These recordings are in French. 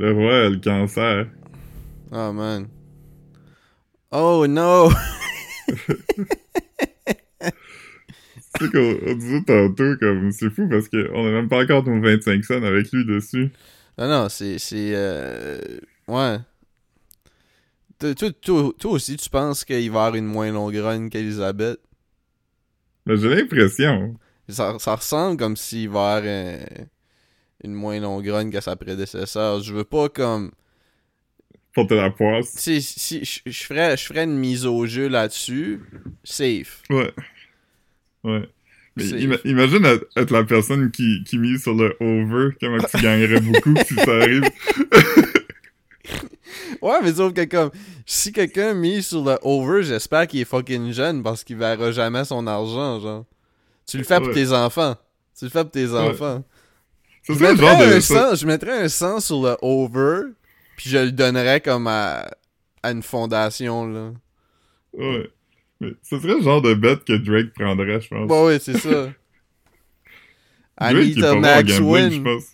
Le roi, le cancer. Oh, man. Oh, no! Tu sais qu'on disait tantôt, comme, c'est fou parce qu'on n'a même pas encore nos 25 cents avec lui dessus. Non, non, c'est ouais. Toi aussi, tu penses qu'il va avoir une moins longue run qu'Elisabeth? Ben, j'ai l'impression. Ça ressemble comme s'il va avoir une moins longue run que sa prédécesseur. Je veux pas comme... porter la poisse. Si je ferais une mise au jeu là-dessus, safe. Ouais. Ouais. Mais imagine être la personne qui mise sur le over, comment tu gagnerais beaucoup si ça arrive. Ouais, mais sauf que comme, si quelqu'un mise sur le over, j'espère qu'il est fucking jeune parce qu'il verra jamais son argent, genre. Tu le fais pour tes enfants. Ça, c'est je mettrais un 100 sur le over, puis je le donnerais comme à une fondation, là. Ouais. Mais ce serait le genre de bête que Drake prendrait, je pense. Bah oui, c'est ça. Anita Max Win. Je pense.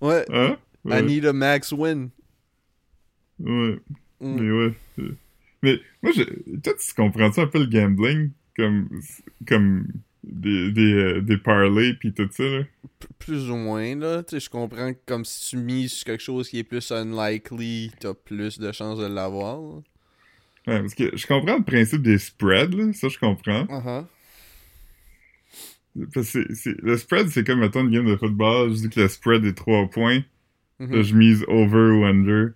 Ouais. Hein? Ouais. Anita Max Win. Ouais. Mm. Mais ouais. Mais moi, toi, tu comprends-tu un peu le gambling? Comme des parlays pis tout ça, là? Plus ou moins, là. Tu sais, je comprends que comme si tu mises sur quelque chose qui est plus unlikely, t'as plus de chances de l'avoir, là. Ouais, parce que je comprends le principe des spreads, là, ça je comprends. Parce que le spread, c'est comme, mettons, une game de football, je dis que le spread est 3 points, là, je mise over ou under.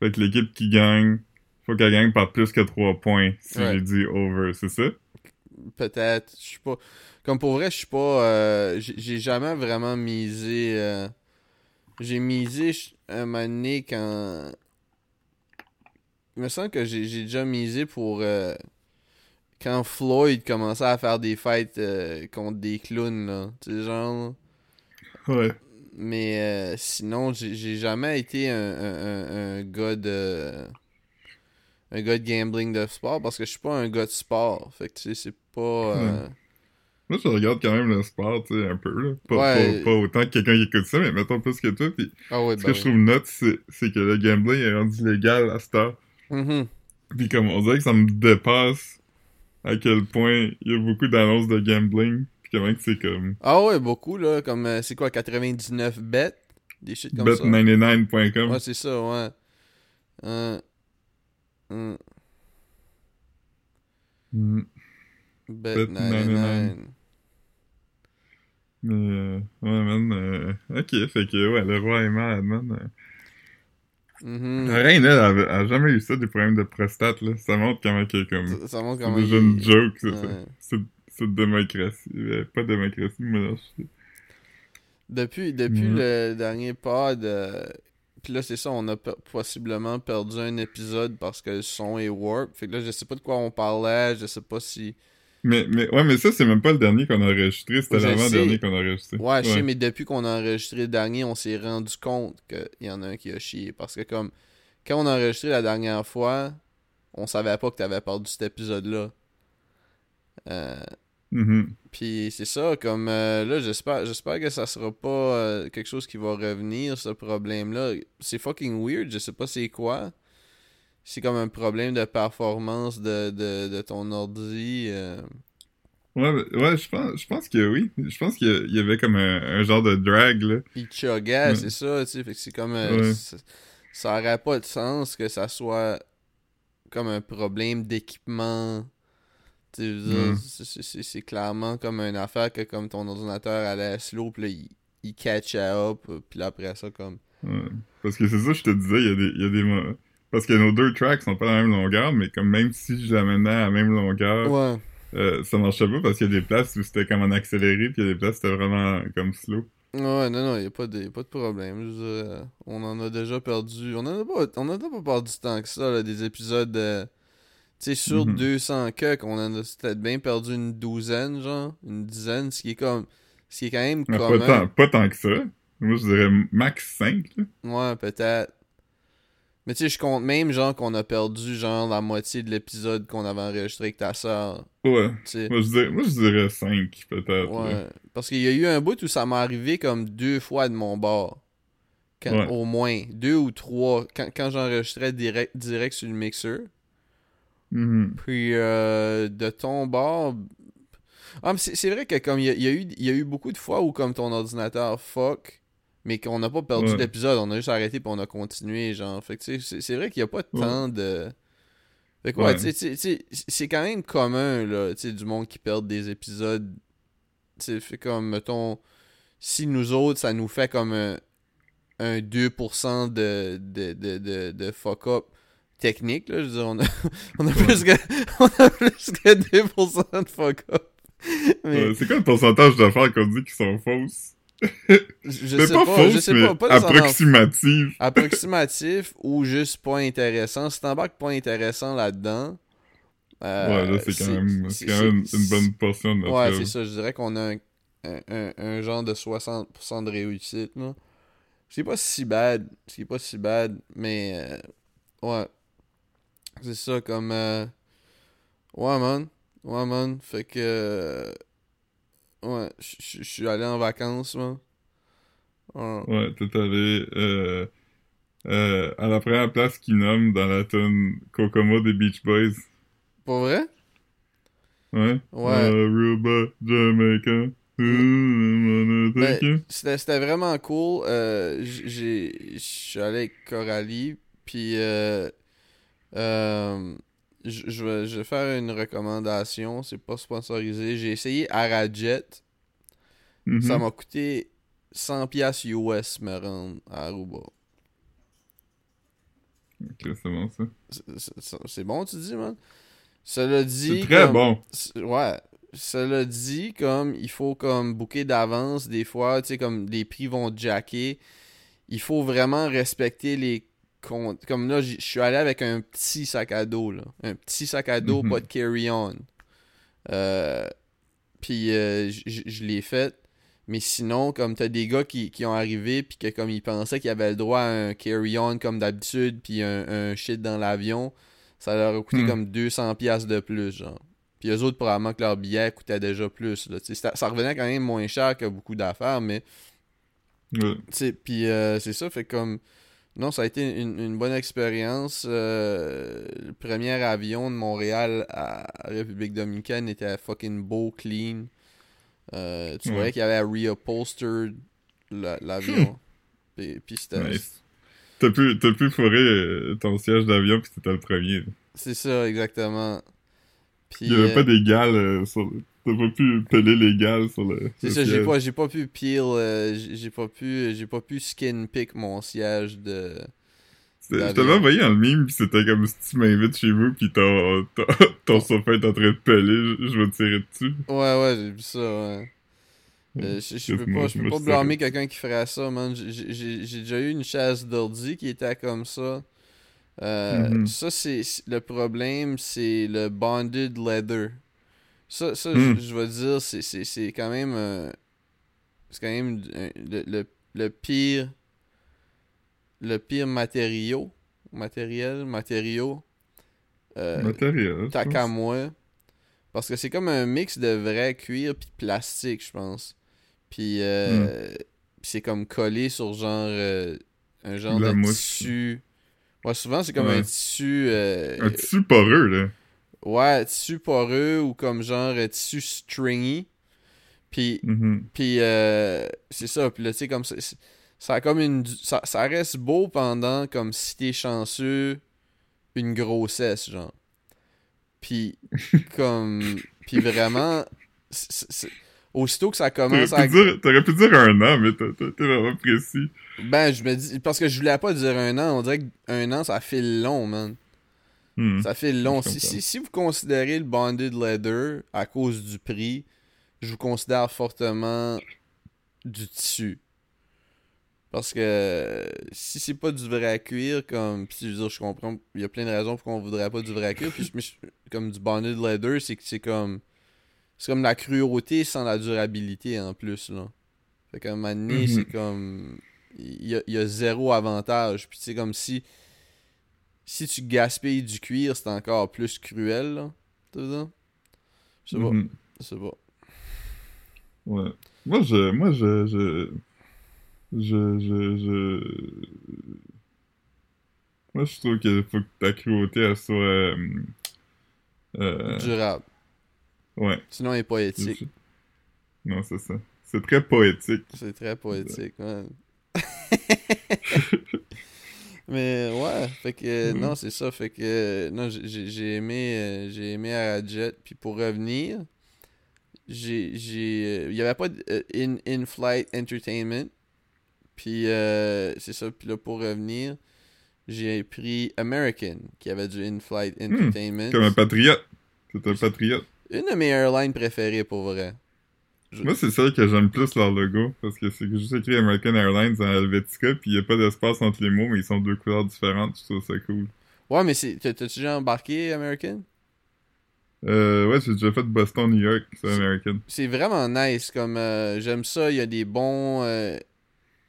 Fait que l'équipe qui gagne, faut qu'elle gagne par plus que 3 points, si j'ai dit over, c'est ça? Peut-être, je suis pas... Comme pour vrai, je suis pas... j'ai jamais vraiment misé... J'ai misé un moment donné quand... Il me semble que j'ai déjà misé pour quand Floyd commençait à faire des fights contre des clowns, là. Tu sais, genre... Ouais. Mais sinon, j'ai jamais été un gars de... Un gars de gambling de sport, parce que je suis pas un gars de sport. Fait que, tu sais, c'est pas... Moi, je regarde quand même le sport, tu sais, un peu, là. Pas autant que quelqu'un qui écoute ça, mais mettons plus que toi. Puis ce que je trouve note, c'est que le gambling est rendu légal à cette heure. Puis comme on dirait que ça me dépasse à quel point il y a beaucoup d'annonces de gambling. Puis comment que c'est comme... Ah ouais, beaucoup, là. Comme, c'est quoi, 99 bets? Des shit comme ça. Bet99.com. Ouais, c'est ça, ouais. Bet99. Mais, ouais, man, ok, fait que, ouais, le roi est malade, man. Reine, elle a jamais eu ça, des problèmes de prostate, là. Ça montre comment qu'elle est comme... Ça montre comment... C'est déjà une joke, ça. Ouais. C'est démocratie. Pas démocratie, mais je... Depuis le dernier pod, pis là, c'est ça, on a possiblement perdu un épisode parce que le son est warp. Fait que là, je sais pas de quoi on parlait, je sais pas si... Mais ça, c'est même pas le dernier qu'on a enregistré, c'était l'avant-dernier qu'on a enregistré. Ouais, je sais, mais depuis qu'on a enregistré le dernier, on s'est rendu compte qu'il y en a un qui a chié. Parce que comme, quand on a enregistré la dernière fois, on savait pas que t'avais perdu cet épisode-là. Puis c'est ça, comme, là, j'espère que ça sera pas quelque chose qui va revenir, ce problème-là. C'est fucking weird, je sais pas c'est quoi. C'est comme un problème de performance de ton ordi. Ouais, je pense que oui. Je pense qu'il y avait comme un genre de drag, là. Il chuggait, c'est ça, tu sais. Fait que c'est comme... Ça aurait pas de sens que ça soit comme un problème d'équipement. Tu sais, c'est clairement comme une affaire que comme ton ordinateur allait slow, pis là, il catch up, pis là, après ça, comme... Ouais. Parce que c'est ça, je te disais, il y a des... Parce que nos deux tracks sont pas à la même longueur, mais comme même si je l'amenais à la même longueur, ça marchait pas parce qu'il y a des places où c'était comme en accéléré, puis il y a des places où c'était vraiment comme slow. Ouais, non, il y a pas de problème. Je veux dire, on en a déjà perdu... On en a pas perdu tant que ça, là, des épisodes... Tu sais, sur 200 cas, qu'on en a peut-être bien perdu une douzaine, genre, une dizaine, ce qui est quand même commun. Pas tant que ça. Moi, je dirais max 5, là. Ouais, peut-être. Mais tu sais, je compte même, genre, qu'on a perdu, genre, la moitié de l'épisode qu'on avait enregistré avec ta sœur. Ouais. T'sais. Moi, je dirais 5, peut-être. Ouais. Là. Parce qu'il y a eu un bout où ça m'est arrivé comme 2 fois de mon bord. quand, ouais. Au moins deux ou trois quand j'enregistrais direct sur le mixeur. Mm-hmm. Puis de ton bord, ah, mais c'est vrai que comme il y a eu beaucoup de fois où comme ton ordinateur fuck, mais qu'on n'a pas perdu, ouais, l'épisode, on a juste arrêté puis on a continué, genre. Fait que c'est vrai qu'il y a pas tant de... Fait que, ouais, t'sais, c'est quand même commun, là, t'sais, du monde qui perd des épisodes. T'sais, fait comme, mettons, si nous autres, ça nous fait comme un 2% de fuck-up technique, là, je veux dire, on a plus que 2% de fuck-up. Mais... c'est quoi le pourcentage d'affaires qu'on dit qui sont fausses? Je sais pas, approximatif. Approximatif ou juste pas intéressant. Si t'embarques pas intéressant là-dedans... ouais, là, c'est quand même une bonne portion de notre... Ouais, c'est ça. Je dirais qu'on a un genre de 60% de réussite, là. C'est pas si bad, mais... ouais. C'est ça, comme... Ouais, man. Fait que... Ouais, je suis allé en vacances, moi. Oh. Ouais, t'es allé à la première place qu'ils nomment dans la tune Kokomo des Beach Boys. Pas vrai? Ouais. Robot Jamaica. Ben, c'était vraiment cool. Je suis allé avec Coralie, puis je vais faire une recommandation, c'est pas sponsorisé. J'ai essayé Arajet. Mm-hmm. Ça m'a coûté 100$ US me rendre à Aruba. Ok, c'est bon ça. C'est bon, tu dis, man? Cela dit. C'est très comme, bon. Ouais. Cela dit, comme, il faut comme booker d'avance des fois, tu sais, comme les prix vont jacker. Il faut vraiment respecter les... Comme là, je suis allé avec un petit sac à dos, là. Un petit sac à dos, mm-hmm, pas de carry-on. Puis je l'ai fait. Mais sinon, comme t'as des gars qui ont arrivé, puis que comme ils pensaient qu'ils avaient le droit à un carry-on comme d'habitude, puis un shit dans l'avion, ça leur a coûté comme 200$ de plus, genre. Puis eux autres, probablement que leur billet coûtait déjà plus, là. Ça revenait quand même moins cher que beaucoup d'affaires, mais... Puis c'est ça, fait comme... Non, ça a été une bonne expérience. Le premier avion de Montréal à République Dominicaine était fucking beau, clean. Tu voyais qu'il y avait reupholstered l'avion. Puis c'était... Nice. T'as pu fourrer ton siège d'avion pis c'était le premier. C'est ça, exactement. Pis, il y avait pas des gales sur le... T'as pas pu peler les gales sur le... C'est ça, j'ai pas pu peel... j'ai pas pu skin pick mon siège de... Je t'avais envoyé en mime, pis c'était comme si tu m'invites chez vous, pis ton sofa est en train de peler, je vais te tirer dessus. Ouais, j'ai vu ça, ouais. Je peux pas blâmer quelqu'un qui ferait ça, man. J'ai déjà eu une chasse d'ordi qui était comme ça. Ça, c'est le problème, c'est le bonded leather. Ça, je vais dire, c'est quand même... le pire matériau tant qu'à moi. Parce que c'est comme un mix de vrai cuir pis de plastique, je pense. Puis c'est comme collé sur genre... un genre de tissu. Ouais, souvent, c'est comme un tissu... un tissu poreux, là. Ouais, tissu poreux ou comme genre tissu stringy. Puis, c'est ça. Puis là, tu sais, comme ça a comme une... Ça reste beau pendant, comme si t'es chanceux, une grossesse, genre. Puis, comme... Puis vraiment, aussitôt que ça commence... T'aurais pu dire 1 an, mais t'es vraiment précis. Ben, je me dis... Parce que je voulais pas dire 1 an. On dirait que 1 an, ça file long, man. Ça fait long. Si vous considérez le bonded leather à cause du prix, je vous considère fortement du tissu. Parce que si c'est pas du vrai cuir, comme... Puis, je veux dire, je comprends, il y a plein de raisons pour qu'on voudrait pas du vrai cuir. Puis, comme du bonded leather, c'est comme la cruauté sans la durabilité en plus, là. Fait qu'à un moment donné, c'est comme... Il y a zéro avantage. Puis c'est comme si tu gaspilles du cuir, c'est encore plus cruel, là. Je sais pas. Ouais. Moi, Moi, je trouve qu'il faut que ta cruauté, elle soit... durable. Ouais. Sinon, elle est poétique. Non, c'est ça. C'est très poétique. C'est très poétique, ouais. Mais ouais, fait que non, c'est ça. Fait que non, j'ai aimé Arajet. Puis pour revenir, il y avait pas de in-flight entertainment. Puis c'est ça. Puis là, pour revenir, j'ai pris American, qui avait du in-flight entertainment. Comme un patriote. C'est un patriote. Une de mes airlines préférées, pour vrai. Moi, c'est celle que j'aime plus, leur logo, parce que c'est juste écrit American Airlines en Helvetica, pis y a pas d'espace entre les mots, mais ils sont deux couleurs différentes, je trouve ça cool. Ouais, mais t'as-tu déjà embarqué American? Ouais, j'ai déjà fait Boston-New York, c'est American. C'est vraiment nice, comme, j'aime ça, il y a des bons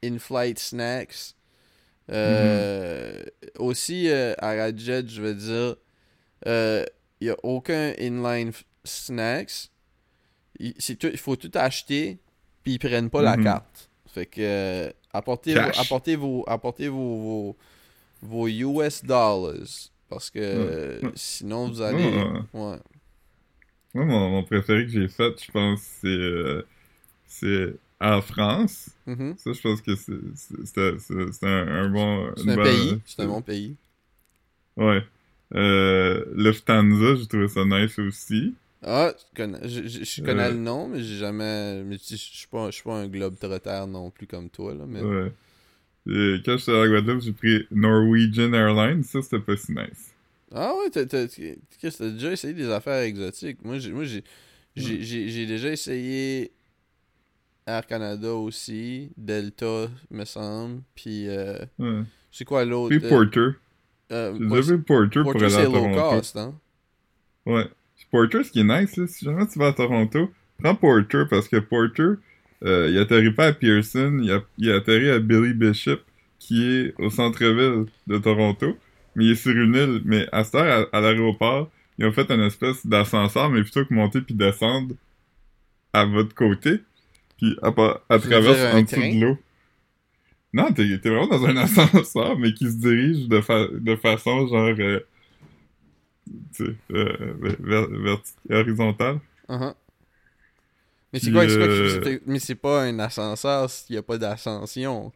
in-flight snacks. Aussi, à Arajet, je veux dire, y a aucun in-line snacks. Il faut tout acheter, puis ils prennent pas la carte. Fait que apportez vos US dollars, parce que sinon vous allez... Ouais. Moi, mon préféré que j'ai fait, je pense, c'est en France. Mm-hmm. Ça, je pense que c'est un bon... C'est un bon pays. Ouais. Lufthansa, j'ai trouvé ça nice aussi. Ah, je connais le nom, mais j'ai jamais... Mais je suis pas un globe-trotteur non plus comme toi, là, mais... Ouais. Et quand j'étais à la Guadeloupe, j'ai pris Norwegian Airlines, ça, c'était pas si nice. Ah ouais, t'as déjà essayé des affaires exotiques. Moi, j'ai déjà essayé Air Canada aussi, Delta, me semble, puis... C'est quoi l'autre? Puis Porter. Porter pour aller à Toronto. Low cost, hein? Ouais. Porter, ce qui est nice, là, si jamais tu vas à Toronto, prends Porter, parce que Porter, il atterrit pas à Pearson, il atterrit à Billy Bishop, qui est au centre-ville de Toronto, mais il est sur une île. Mais à cette heure, à l'aéroport, ils ont fait une espèce d'ascenseur, mais plutôt que monter puis descendre à votre côté, puis à traverse en dessous de l'eau. Non, t'es vraiment dans un ascenseur, mais qui se dirige de façon genre... horizontale. Uh-huh. Mais c'est quoi mais c'est pas un ascenseur s'il y a pas d'ascension.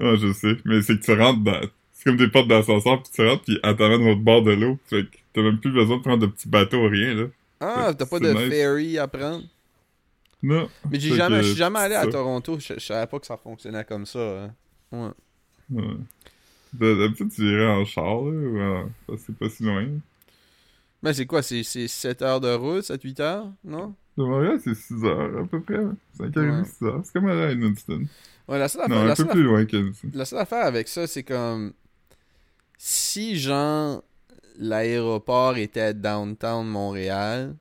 Ah, je sais, mais c'est que tu rentres dans... C'est comme des portes d'ascenseur, puis tu rentres, puis elle t'amène l'autre bord de l'eau. Fait que t'as même plus besoin de prendre de petits bateaux ou rien, là. Ah, t'as pas de nice ferry à prendre? Non. Mais je suis jamais allé à Toronto, je savais pas que ça fonctionnait comme ça. Hein. Ouais. D'habitude, tu irais en char, là, ou en... c'est pas si loin. Mais c'est quoi, c'est 7 heures de route, 7-8 heures, non? De Montréal, c'est 6 heures, à peu près, 5h30, 6 heures. C'est comme aller à Edmonton. Ouais, la seule affaire avec ça, c'est comme... Si, genre, l'aéroport était downtown Montréal,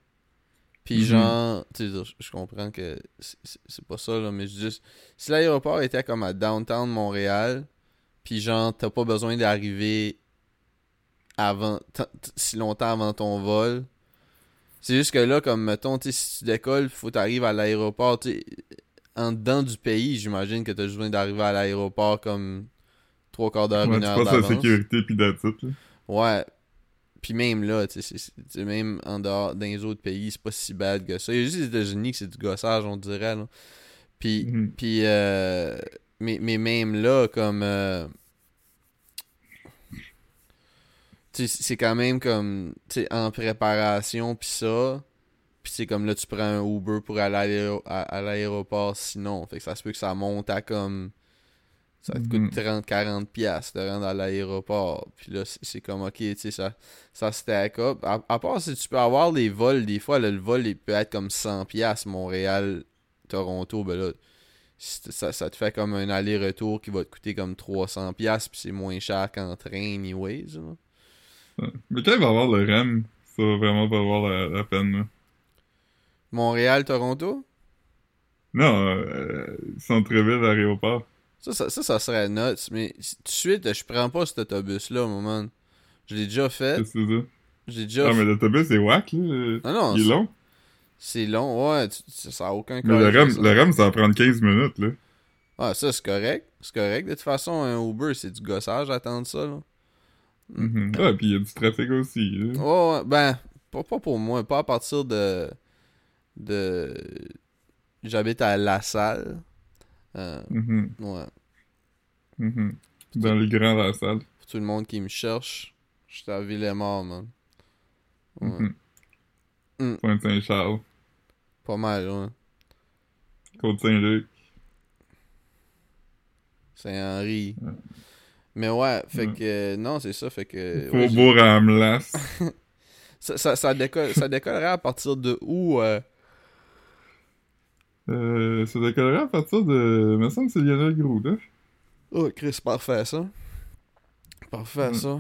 pis genre... Tu sais, je comprends que c'est pas ça, là, mais juste... Si l'aéroport était comme à downtown Montréal... Pis genre, t'as pas besoin d'arriver avant si longtemps avant ton vol. C'est juste que là, comme mettons, t'sais, si tu décolles, faut t'arrives à l'aéroport, t'sais, en dedans du pays, j'imagine que t'as juste besoin d'arriver à l'aéroport comme 3/4 d'heure, 1 heure d'avance. Tu passes la sécurité pis d'attitude. Ouais. Pis même là, t'sais, c'est même en dehors, dans les autres pays, c'est pas si bad que ça. Il y a juste les États-Unis que c'est du gossage, on dirait, là. Mais même là, comme... c'est quand même comme... en préparation, pis ça. Pis c'est comme là, tu prends un Uber pour aller à l'aéroport, sinon. Fait que ça se peut que ça monte à comme... Ça te coûte 30-40$ de rendre à l'aéroport. Pis là, c'est comme, ok, tu sais, ça stack up. À part si tu peux avoir des vols, des fois, là, le vol, il peut être comme 100$, Montréal-Toronto, ben là... Ça te fait comme un aller-retour qui va te coûter comme 300$, puis c'est moins cher qu'en train, anyways. Là. Mais quand il va avoir le REM, ça va vraiment pas avoir la peine. Là. Montréal-Toronto? Non, centre-ville, aéroport. Ça serait nuts, mais tout de suite, je prends pas cet autobus-là, au moment. Je l'ai déjà fait. Qu'est-ce que c'est ça? Mais l'autobus, c'est whack, là. Ah non, il est long. C'est long, ouais, ça a aucun... Mais le REM, ça va prendre 15 minutes, là. Ah, ça, c'est correct. C'est correct. De toute façon, un Uber, c'est du gossage, attendre ça, là. Mm-hmm. Ah, pis il y a du trafic aussi. Hein. Oh, ben, pas pour moi. Pas à partir de... J'habite à La Salle. Mm-hmm. Ouais. Mm-hmm. Dans les grands La Salle. Pour tout le monde qui me cherche, je suis à Villemort, man. Ouais. Mm-hmm. Mm. Pointe-Saint-Charles. Pas mal, ouais. Côte-Saint-Luc. Saint-Henri. Ouais. Mais ouais, fait que... non, c'est ça, fait que... Faubourg à Amelasse. Ça décollerait à partir de où? Ça décollerait à partir de... Il me semble que c'est Lionel Groux, là. Oh, Chris, parfait, ça. Parfait, ça.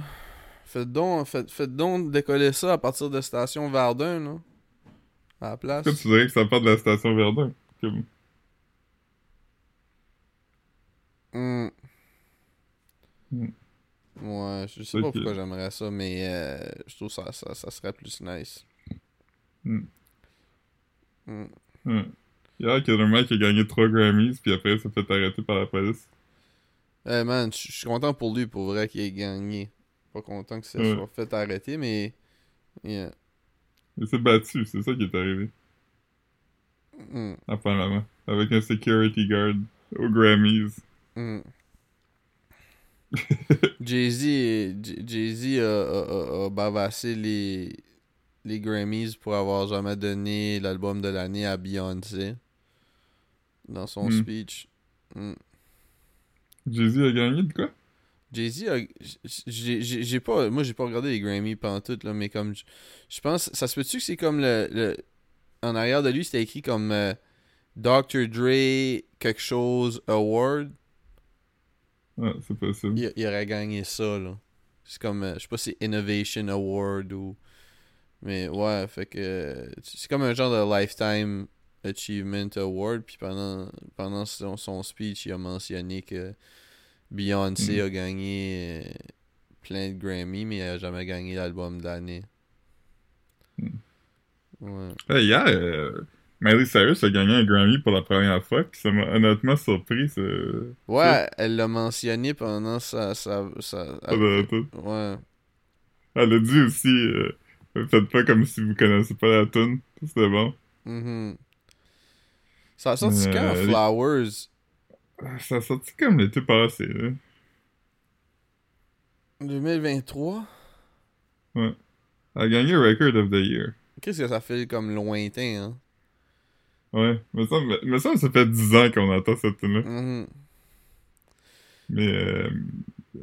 Faites donc décoller ça à partir de Station Verdun, là. À la place. Pourquoi tu dirais que ça part de la Station Verdun? Comme... Mm. Mm. Ouais, je sais pas pourquoi j'aimerais ça, mais je trouve que ça serait plus nice. Mm. Mm. Mm. Hier, il y a un mec qui a gagné 3 Grammys, puis après, il s'est fait arrêter par la police. Eh man, je suis content pour lui, pour vrai, qu'il ait gagné. Pas content que ça soit fait arrêter, mais... Yeah. Il s'est battu, c'est ça qui est arrivé. Mm. Apparemment. Avec un security guard aux Grammys. Mm. Jay-Z a bavassé les Grammys pour avoir jamais donné l'album de l'année à Beyoncé dans son speech. Mm. Jay-Z a gagné de quoi? Jay-Z a... Moi, j'ai pas regardé les Grammys pantoute, là, mais comme... Je pense... Ça se peut-tu que c'est comme le... En arrière de lui, c'était écrit comme Dr. Dre quelque chose award? Ouais, c'est possible. Il aurait gagné ça, là. C'est comme... je sais pas si c'est Innovation Award ou... Mais ouais, fait que... C'est comme un genre de Lifetime Achievement Award. Puis pendant son speech, il a mentionné que Beyoncé a gagné plein de Grammy, mais elle a jamais gagné l'album de l'année. Mm. Ouais. Hier, Miley Cyrus a gagné un Grammy pour la première fois, puis ça m'a honnêtement surpris. Ouais, ça. Elle l'a mentionné pendant ouais. Elle a dit aussi, faites pas comme si vous connaissez pas la tune, c'était bon. Mm-hmm. Ça a sorti quand, Flowers? Ça a sorti comme l'été passé, là. 2023? Ouais. Elle a gagné Record of the Year. Qu'est-ce que ça fait comme lointain, hein? Ouais, me semble ça fait 10 ans qu'on entend cette tune-là. Mm-hmm. Mais,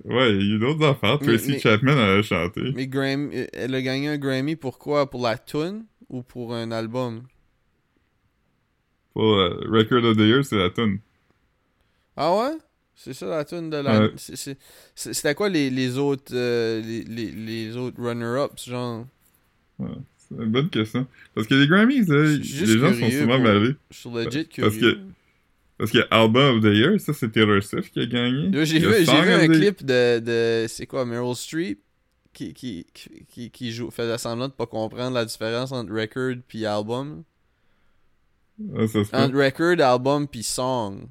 ouais, il y a d'autres affaires. Tracy Chapman a chanté. Mais elle a gagné un Grammy pour quoi? Pour la tune ou pour un album? Pour Record of the Year, c'est la tune. Ah ouais? C'est ça la tune de la... Ouais. C'était quoi les autres les autres runner-ups, genre? Ouais, c'est une bonne question. Parce que les Grammys, les gens sont souvent malés. Je suis legit curieux. Parce que Album of the Year, ça c'est Taylor Swift qui a gagné. Là, j'ai vu un clip de c'est quoi, Meryl Streep qui joue, faisait semblant de pas comprendre la différence entre record pis album. Ah, ça se fait. Entre record, album pis song.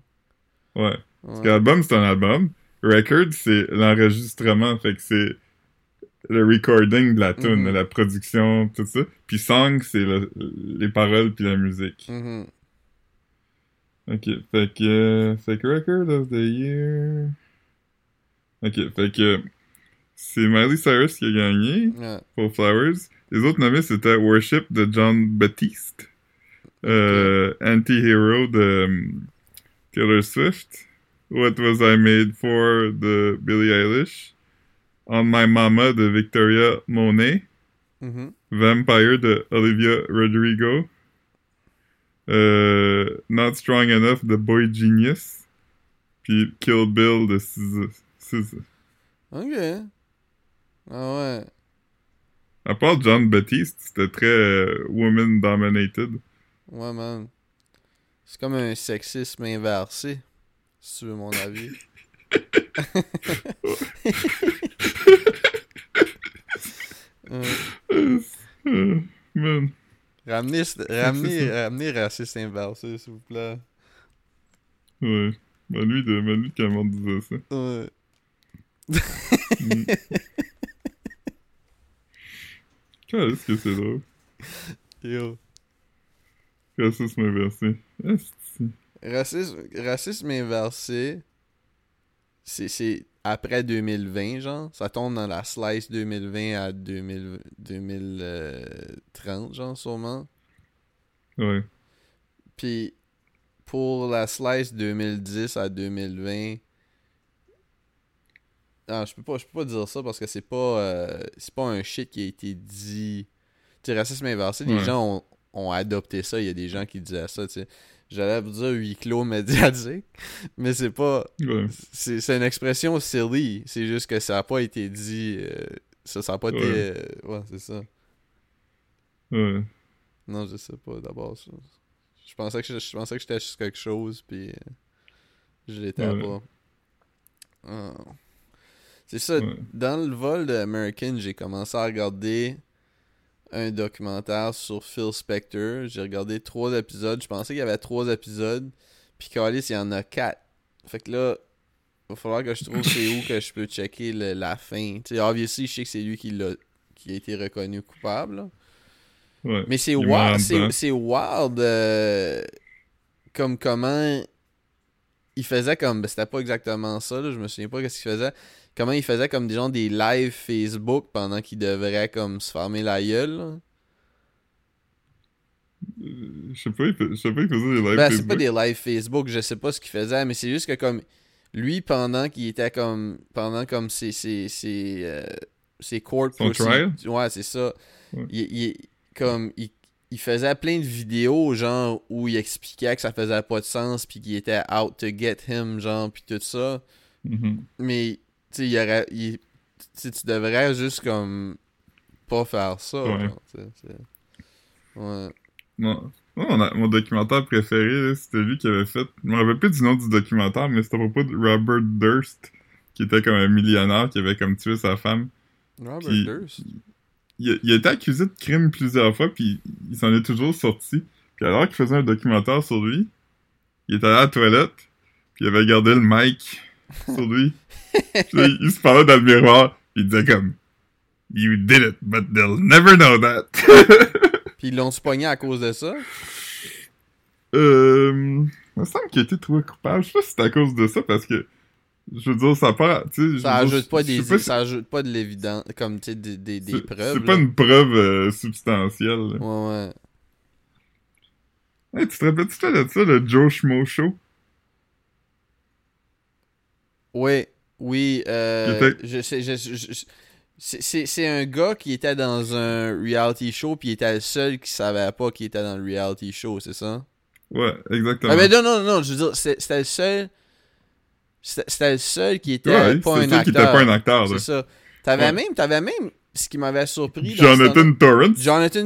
Ouais. Parce que l'album, c'est un album. Record, c'est l'enregistrement. Fait que c'est le recording de la tune, la production, tout ça. Puis song, c'est les paroles puis la musique. Mm-hmm. Ok. Fait que Record of the Year... Ok. Fait que c'est Miley Cyrus qui a gagné pour Flowers. Les autres nommés, c'était Worship de John Batiste. Anti-Hero de... Taylor Swift, What Was I Made For de Billie Eilish, On My Mama de Victoria Monet, Vampire de Olivia Rodrigo, Not Strong Enough de Boy Genius, puis Kill Bill de SZA. Ok. Ah ouais. À part John Batiste, c'était très woman dominated. Ouais, man. C'est comme un sexisme inversé, si tu veux mon avis. Man. Ramenez raciste inversé, s'il vous plaît. Ouais. Bah lui qui a mort disait ça. Ouais. Qu'est-ce que c'est drôle? Yo. Racisme inversé. Racisme inversé, c'est après 2020, genre. Ça tombe dans la slice 2020 à 2030, genre, sûrement. Ouais. Puis, pour la slice 2010 à 2020... Ah, je peux pas dire ça parce que c'est pas un shit qui a été dit... Tu sais, racisme inversé, ouais. Les gens ont adopté ça. Il y a des gens qui disaient ça, tu sais. J'allais vous dire huis clos médiatique, mais c'est pas... Ouais. C'est une expression silly. C'est juste que ça a pas été dit... ça a pas été... ouais, c'est ça. Ouais. Non, je sais pas, d'abord. Je pensais que j'étais juste quelque chose, puis... je l'étais pas. Oh. C'est ça. Ouais. Dans le vol de American, j'ai commencé à regarder... un documentaire sur Phil Spector. J'ai regardé 3 épisodes. Je pensais qu'il y avait 3 épisodes. Puis Calis, il y en a 4. Fait que là, il va falloir que je trouve c'est où que je peux checker la fin. Tu sais, obviously, je sais que c'est lui qui a été reconnu coupable. Là. Ouais. Mais c'est wild. C'est wild. Comme comment il faisait comme... Ben, c'était pas exactement ça. Là. Je me souviens pas qu'est-ce qu'il faisait. Comment il faisait comme des gens des lives Facebook pendant qu'il devrait comme se fermer la gueule. Là. Je sais pas il faisait des lives Facebook. C'est pas des lives Facebook, je sais pas ce qu'il faisait, mais c'est juste que comme lui pendant qu'il était comme ses court trial. Ouais, c'est ça. Ouais. Il faisait plein de vidéos genre où il expliquait que ça faisait pas de sens puis qu'il était out to get him genre puis tout ça. Mm-hmm. Mais tu sais, tu devrais juste comme pas faire ça. Ouais. Genre, t'sais. Ouais. Non, mon documentaire préféré, là, c'était lui qui avait fait. Je me rappelle plus du nom du documentaire, mais c'était à propos de Robert Durst, qui était comme un millionnaire qui avait comme tué sa femme. Robert Durst? Il a été accusé de crime plusieurs fois, puis il s'en est toujours sorti. Puis alors qu'il faisait un documentaire sur lui, il est allé à la toilette, puis il avait gardé le mic sur lui. Puis là, il se parlait dans le miroir, il disait comme « You did it, but they'll never know that! » Puis ils l'ont spogné à cause de ça? Il me semble qu'il a été trouvé coupable. Je sais pas si c'est à cause de ça, parce que, je veux dire, ça part... Ça ajoute pas de l'évidence, comme, tu sais, des preuves. C'est pas une preuve substantielle. Là. Ouais. Hey, tu te rappelles-tu de ça, le Joe Schmo Show? Oui, c'est un gars qui était dans un reality show puis il était le seul qui savait pas qu'il était dans le reality show, c'est ça? Ouais, exactement. Ah, mais non, je veux dire, c'était le seul... C'était le seul qui était pas un acteur. Ouais, c'était le seul qui était pas un acteur. C'est ça. T'avais même ce qui m'avait surpris... Jonathan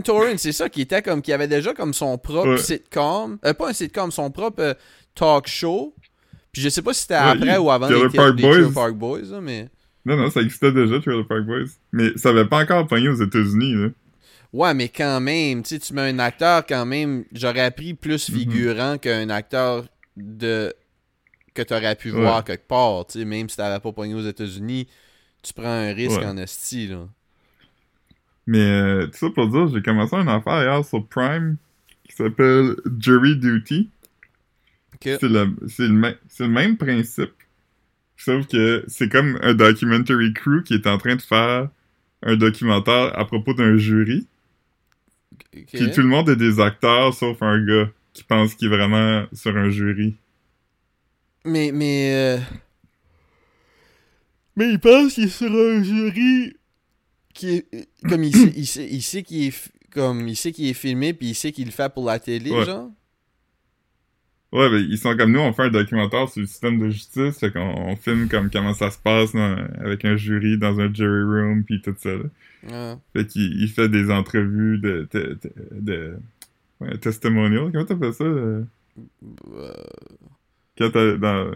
Torrance, c'est ça, qui était comme... qui avait déjà comme son propre sitcom... pas un sitcom, son propre talk show... Je sais pas si c'était après ou avant les Trailer Park Boys, là, mais... Non, ça existait déjà, Trailer Park Boys. Mais ça avait pas encore pogné aux États-Unis, là. Ouais, mais quand même, tu sais, tu mets un acteur quand même... J'aurais appris plus figurant qu'un acteur de... que t'aurais pu voir quelque part, tu sais. Même si t'avais pas pogné aux États-Unis, tu prends un risque en esti, là. Mais, tout ça pour dire, j'ai commencé une affaire hier sur Prime qui s'appelle Jury Duty. Okay. C'est le même principe, sauf que c'est comme un documentary crew qui est en train de faire un documentaire à propos d'un jury. Okay. Puis tout le monde est des acteurs, sauf un gars qui pense qu'il est vraiment sur un jury. Mais il pense qu'il est sur un jury qui est... Comme il sait qu'il est... Comme il sait qu'il est filmé, puis il sait qu'il le fait pour la télé, genre? Ouais, ben, ils sont comme nous, on fait un documentaire sur le système de justice, fait qu'on filme comme comment ça se passe avec un jury dans un jury room pis tout ça. Là. Fait qu'il fait des entrevues de testimonial, comment t'appelles ça? Quand t'as dans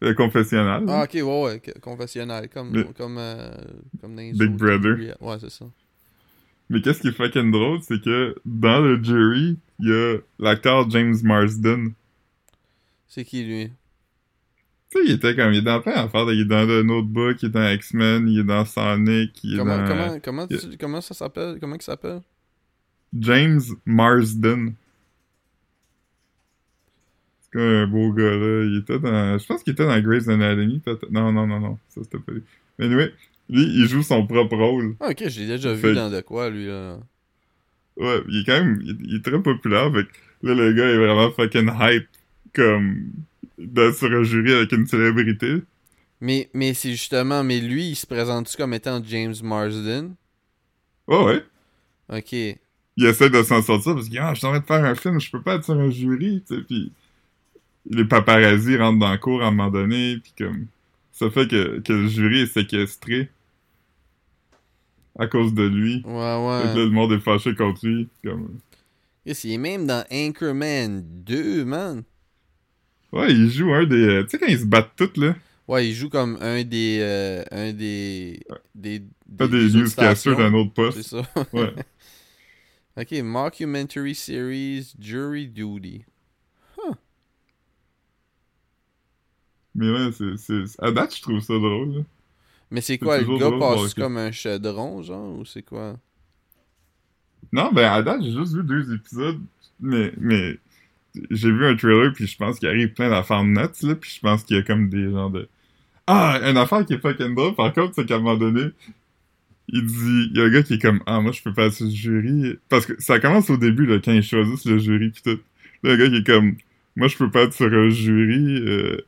le confessionnal. Ah, ok, ouais, confessionnal, comme dans Big Brother. Ouais, c'est ça. Mais qu'est-ce qui est fucking drôle, c'est que dans le jury, il y a l'acteur James Marsden. C'est qui, lui? Tu sais, il était en train de faire, il est dans The Notebook, il est dans X-Men, il est dans Sonic, Comment ça s'appelle? Comment il s'appelle? James Marsden. C'est un beau gars, là. Il était dans... Je pense qu'il était dans Grey's Anatomy, peut-être. Non. Ça, c'était pas lui. Mais anyway, lui, il joue son propre rôle. Ah, ok, j'ai déjà vu dans de quoi, lui, là. Ouais, il est quand même... Il est très populaire, fait que là, le gars est vraiment fucking hype, comme... sur un jury avec une célébrité. Mais c'est justement... Mais lui, il se présente-tu comme étant James Marsden? Oh, ouais. Ok. Il essaie de s'en sortir parce que je suis en train de faire un film, je peux pas être sur un jury, tu sais, pis... Les paparazzis rentrent dans la cour à un moment donné, pis comme... Ça fait que le jury est séquestré. À cause de lui. Ouais, ouais. Fait que là, le monde est fâché contre lui, comme... Il est même dans Anchorman 2, man. Ouais, il joue un des... tu sais quand ils se battent tous, là? Ouais, il joue comme un des newscasters d'un autre poste. C'est ça. Ouais. Ok, Mockumentary Series Jury Duty. Huh. Mais ouais, c'est... À date, je trouve ça drôle, là. Mais c'est quoi, le gars passe comme un chaudron, genre, ou c'est quoi? Non, ben à date, j'ai juste vu 2 épisodes, mais... J'ai vu un trailer, puis je pense qu'il arrive plein d'affaires nuts, là, puis je pense qu'il y a comme des genres de... Ah! Une affaire qui est fucking drôle, par contre, c'est qu'à un moment donné, il dit... Il y a un gars qui est comme « Ah, moi, je peux pas être le jury... » Parce que ça commence au début, là, quand ils choisissent le jury, pis tout. Là, le gars qui est comme « Moi, je peux pas être sur un jury... »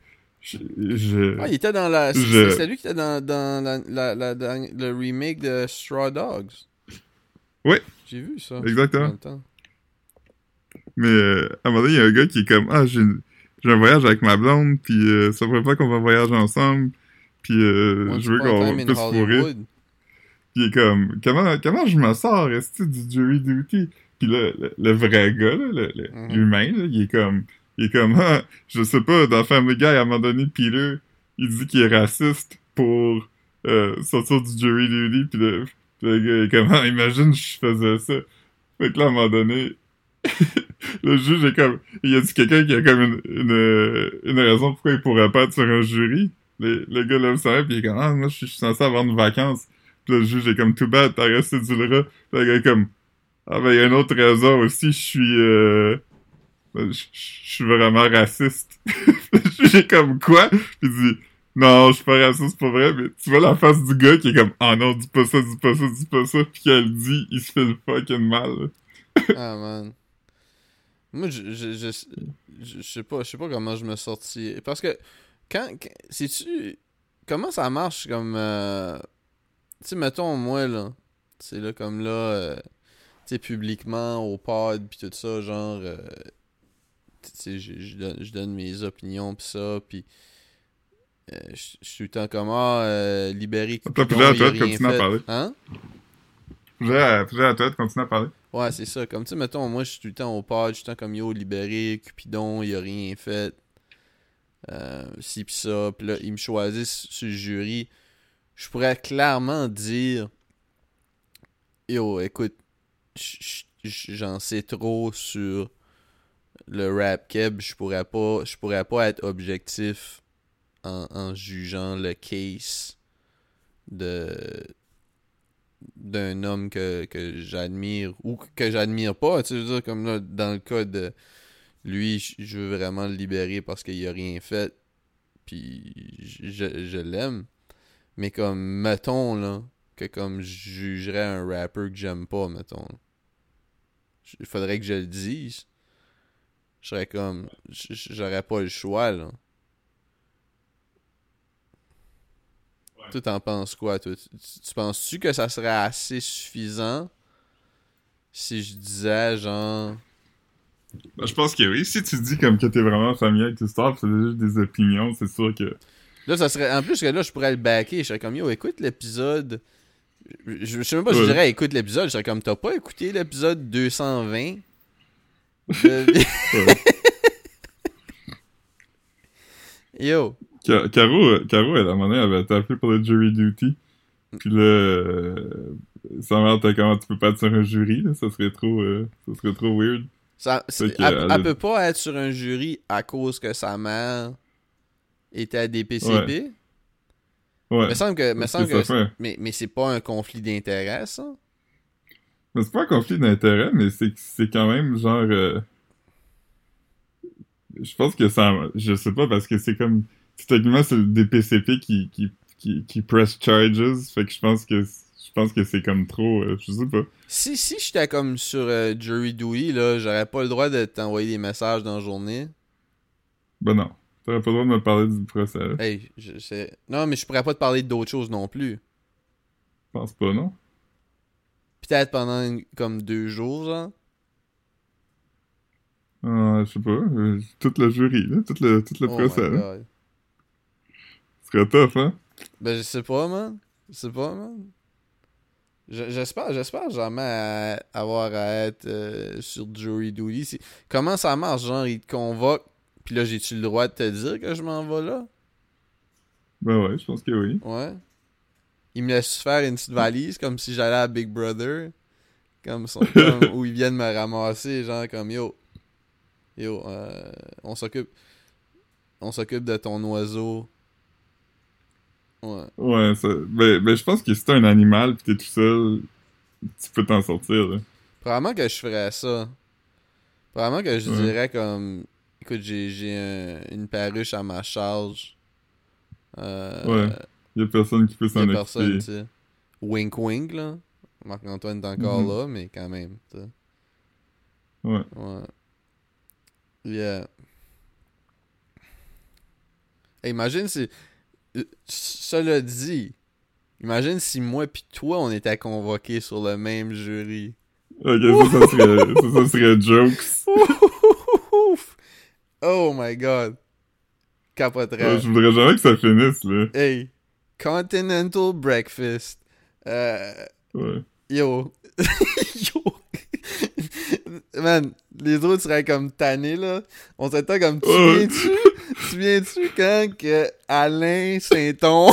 Ah, il était dans la... C'est lui qui était dans le remake de Straw Dogs. Oui. J'ai vu ça. Exactement. Mais à un moment donné, il y a un gars qui est comme « Ah, j'ai un voyage avec ma blonde, puis ça ferait pas qu'on va voyager ensemble, puis je veux qu'on puisse fourrer. » Puis il est comme « Comment je me sors, est-ce du Jury Duty? » Puis là, le vrai gars, là, l'humain, là, il est comme « Ah, je sais pas, dans Family Guy, à un moment donné, Peter, il dit qu'il est raciste pour sortir du Jury Duty, puis le gars est comme « Ah, imagine je faisais ça. » Fait que là, à un moment donné... Le juge est comme... Il y a dit quelqu'un qui a comme une raison pourquoi il pourrait pas être sur un jury. Le gars lève sa main pis il est comme « Ah, moi, je suis censé avoir une vacance. » Pis le juge est comme « Too bad, t'as resté du rat. » Pis le gars est comme « Ah, ben, il y a une autre raison aussi, je suis... je suis vraiment raciste. » Le juge est comme « Quoi? » Pis il dit « Non, je suis pas raciste pour vrai. » Mais tu vois la face du gars qui est comme « Ah non, dis pas ça. » Pis qu'elle dit, il se fait le fucking mal. Ah, man. Moi, je sais pas comment je me sortis. Parce que, quand sais-tu, comment ça marche comme, tu sais, mettons, moi, là, c'est là, comme là, tu sais, publiquement, au pod, pis tout ça, genre, tu sais, je donne mes opinions pis ça, pis je suis tout le temps comme, libéré. T'as plusieurs à toi de continuer à parler. Hein? Plusieurs à toi de continuer à parler. Ouais, c'est ça. Comme, tu sais, mettons, moi, je suis tout le temps au pod, je suis tout le temps comme « Yo, libéré, Cupidon, il a rien fait. » Si pis ça. Pis là, ils me choisissent sur le jury. Je pourrais clairement dire « Yo, écoute, j'en sais trop sur le rap keb. Je pourrais pas être objectif en jugeant le case d'un homme que j'admire ou que j'admire pas, tu sais, je veux dire, comme là, dans le cas de lui, je veux vraiment le libérer parce qu'il a rien fait, puis je l'aime, mais comme, mettons, là, que comme je jugerais un rapper que j'aime pas, mettons, il faudrait que je le dise, je serais comme, j'aurais pas le choix, là. Toi, t'en penses quoi, toi? Tu penses-tu que ça serait assez suffisant si je disais, genre... Ben, je pense que oui. Si tu dis comme que t'es vraiment familier avec l'histoire, pis c'est juste des opinions, c'est sûr que... Là, ça serait... En plus, que là, je pourrais le backer. Je serais comme, yo, écoute l'épisode... Je sais même pas si je dirais, écoute l'épisode. Je serais comme, t'as pas écouté l'épisode 220? Yo! Caro, à un moment donné, avait été appelée pour le Jury Duty. Puis là, sa mère était comme « Tu peux pas être sur un jury, là, ça serait trop weird. » Elle peut pas être sur un jury à cause que sa mère était à des PCP. Ouais. Il me semble que... Mais c'est pas un conflit d'intérêt, ça? Mais c'est pas un conflit d'intérêt, mais c'est quand même genre... Je pense que ça... Je sais pas, parce que c'est comme... Techniquement, c'est des PCP qui press charges, fait que je pense que c'est comme trop... je sais pas. Si j'étais comme sur Jury Duty, là, j'aurais pas le droit de t'envoyer des messages dans la journée. Ben non. T'aurais pas le droit de me parler du procès. Hey, non, mais je pourrais pas te parler d'autres choses non plus. Je pense pas, non? Peut-être pendant comme 2 jours, genre. Je sais pas. Tout le jury, là. Tout le procès, là. Ce serait tough, hein? Ben, je sais pas, man. J'espère jamais avoir à être sur Jury Duty. Comment ça marche, genre, ils te convoquent, pis là, j'ai-tu le droit de te dire que je m'en vais là? Ben ouais, je pense que oui. Ouais. Ils me laissent faire une petite valise, comme si j'allais à Big Brother, comme où ils viennent me ramasser, genre, comme, yo, on s'occupe de ton oiseau. Ouais, ça... ben je pense que si t'es un animal pis t'es tout seul, tu peux t'en sortir, là. Probablement que je ferais ça. Probablement que je dirais comme... Écoute, j'ai une perruche à ma charge. Ouais, y'a personne qui peut s'en occuper. Personne, tu sais. Wink wink, là. Marc-Antoine est encore là, mais quand même, tu sais. Ouais. Yeah. Hey, imagine si... Cela dit, imagine si moi pis toi on était convoqués sur le même jury. Ok, ça serait jokes. Oh my god. Capoterais. Je voudrais jamais que ça finisse, là. Hey, Continental Breakfast. Ouais. Yo. Man, les autres seraient comme tannés, là. On s'attend comme, tu viens-tu quand que Alain Saint-On...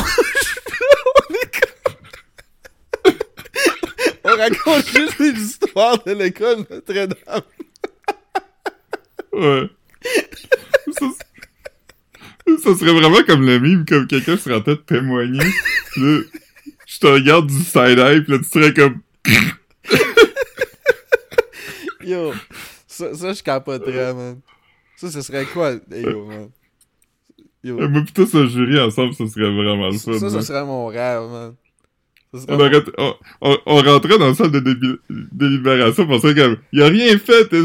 On raconte juste les histoires de l'école Notre-Dame. Ouais. Ça serait vraiment comme le mime, comme quelqu'un serait en train de témoigner. Là, je te regarde du side-eye, pis là, tu serais comme... Yo, ça je capoterais, man. Ça serait quoi? Hey, yo, man. Yo. Moi, putain, ce jury ensemble, ça serait vraiment le fun. Ça serait mon rêve, man. On rentrait dans la salle de délibération pour ça comme... Il a rien fait, t'es...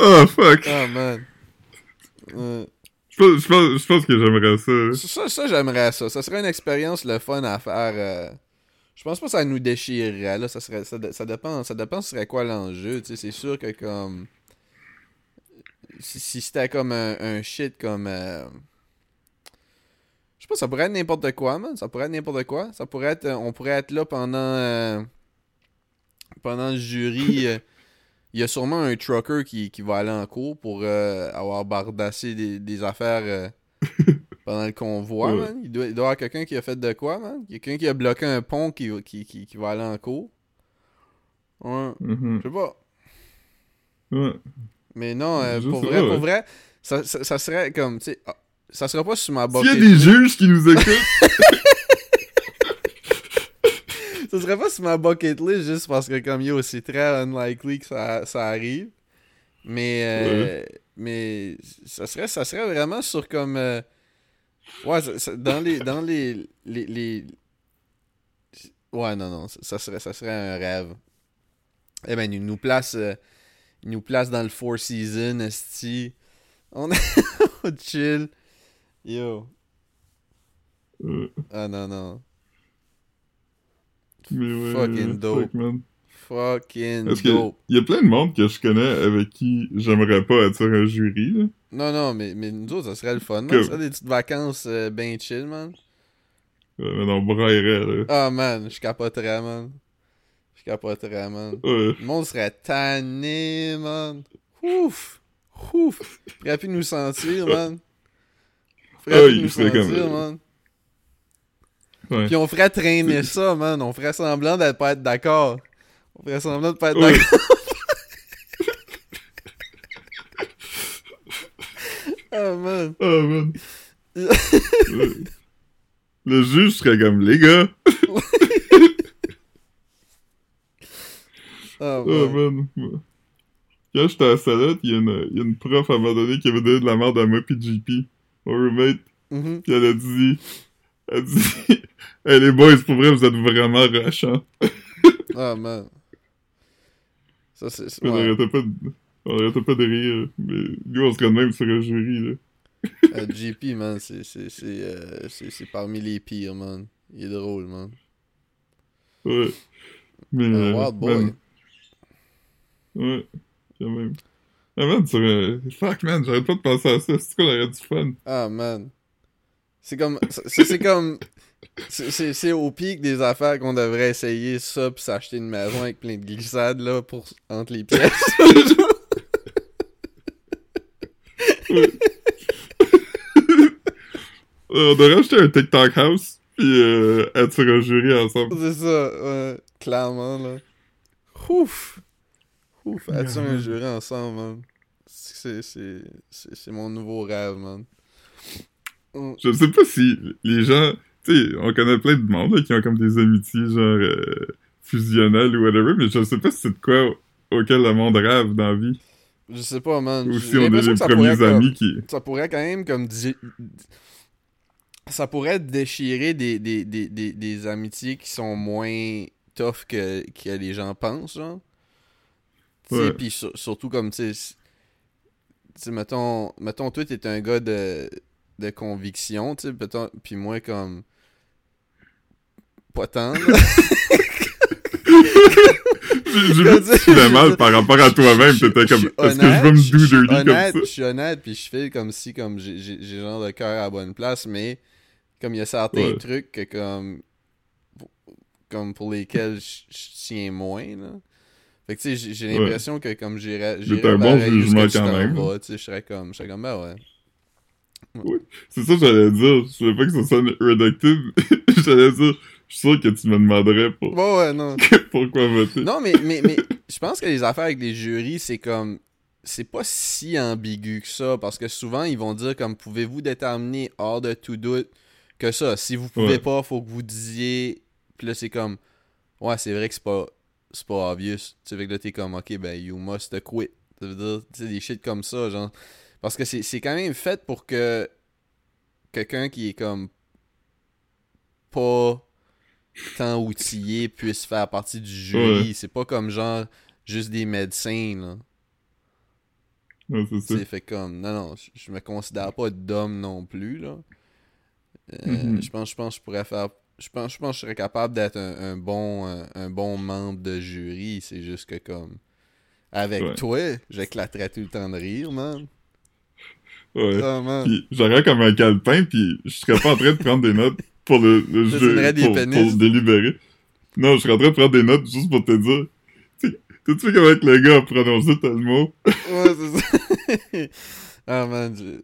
Oh, fuck. Oh, man. Je pense que j'aimerais ça. Ça, j'aimerais ça. Ça serait une expérience le fun à faire... Je pense pas que ça nous déchirerait, là, ça dépend ce serait quoi l'enjeu, tu sais, c'est sûr que comme... Si c'était comme un shit comme... Je sais pas, ça pourrait être n'importe quoi, man, ça pourrait être... On pourrait être là pendant le jury, il y a sûrement un trucker qui va aller en cours pour avoir bardassé des affaires... Pendant le convoi, ouais. Man. Il doit y avoir quelqu'un qui a fait de quoi, man? Quelqu'un qui a bloqué un pont qui va aller en cours. Ouais. Mm-hmm. Je sais pas. Ouais. Mais non, pour vrai, ça serait comme, tu sais... Ça serait pas sur ma bucket list. S'il y a des juges qui nous écoutent... Ça serait pas sur ma bucket list, juste parce que, comme, yo, c'est très unlikely que ça arrive. Mais... Mais ça serait vraiment sur comme... Ouais, dans les... Ouais, non, ça serait un rêve. Eh ben, il nous place dans le Four Seasons, esti. On chill. Yo. Ah, non. Mais ouais, fucking dope. Fuck, man. Fucking dope. Il y a plein de monde que je connais avec qui j'aimerais pas être sur un jury, là. Non, mais nous autres, ça serait le fun, man. Ça serait des petites vacances ben chill, man. Ouais, mais on braillerait, là. Ah, man, je capoterais, man. Ouais. Le monde serait tanné, man. Ouf. Ferait plus nous sentir, man. Man. Ouais. Puis on ferait traîner ça, man. On ferait semblant de pas être d'accord. On ferait semblant de pas être d'accord. man. Oh, man. Le juge serait comme, les gars. Oh, man. Oh, man. Quand j'étais à Salette, il y a une prof à un moment donné qui avait donné de la merde à moi pis JP, mon roommate. Mm-hmm. Pis elle a dit, hey les boys, pour vrai, vous êtes vraiment rachants. Ah, oh, man. Ça, c'est... Ouais. On arrêtait pas de rire. Mais nous, on se rend même sur un jury, là. JP, man, c'est parmi les pires, man. Il est drôle, man. Ouais. Mais... wild boy. Man. Ouais, quand même. Ah, man, sur... Fuck, man, j'arrête pas de penser à ça. C'est quoi, on aurait du fun? Ah, man. C'est au pic des affaires qu'on devrait essayer ça pis s'acheter une maison avec plein de glissades là pour entre les pièces. On devrait acheter un TikTok house pis être sur un jury ensemble. C'est ça, ouais, clairement là. Ouf, être sur un jury ensemble, man. C'est mon nouveau rêve, man. Je sais pas si les gens... Tu sais, on connaît plein de monde là, qui ont comme des amitiés genre fusionnelles ou whatever, mais je sais pas si c'est de quoi auquel le monde rêve dans la vie. Je sais pas, man. Ou si on est les premiers amis qui... Ça pourrait quand même comme... Ça pourrait déchirer des amitiés qui sont moins tough que les gens pensent, genre. Tu sais, pis surtout comme, tu sais, mettons, toi, t'es un gars de conviction, tu sais, peut-être, pis moi, comme... pas tant, là. J'ai vu que tu fais mal par rapport à toi-même, t'étais comme, est-ce que je veux me do dirty comme ça? Je suis honnête, pis je fais comme si, comme, j'ai genre le cœur à la bonne place, mais, comme, il y a certains trucs que, comme pour lesquels je tiens moins, là. Fait que, tu sais, j'ai l'impression que, comme, j'irais un bon jugement quand même. Tu sais, je serais comme, ben ouais. Oui. C'est ça que j'allais dire. Je savais pas que ça sonne reductive. J'allais dire, je suis sûr que tu me demanderais pour... Bon, ouais, non. Pourquoi voter. Non, mais je pense que les affaires avec les jurys, c'est comme... C'est pas si ambigu que ça, parce que souvent, ils vont dire comme, pouvez-vous déterminer hors de tout doute que ça. Si vous pouvez pas, faut que vous disiez... Puis là, c'est comme... Ouais, c'est vrai que c'est pas obvious. Tu sais, que là, t'es comme, ok, ben, you must quit. Ça veut dire, tu sais, des shit comme ça, genre... Parce que c'est quand même fait pour que quelqu'un qui est comme pas tant outillé puisse faire partie du jury. Ouais. C'est pas comme genre juste des médecins, là. Ouais, c'est fait comme... Non, je me considère pas d'homme non plus, là. Je pense que je pourrais faire... Je pense que je serais capable d'être un bon membre de jury. C'est juste que comme... Avec toi, j'éclaterais tout le temps de rire, man. Ouais. Oh, pis j'aurais comme un calepin, pis je serais pas en train de prendre des notes pour le jeu, pour délibérer. Non, je serais en train de prendre des notes juste pour te dire, tu sais comment le gars a prononcé tel mot. Ouais, c'est ça. Ah, man.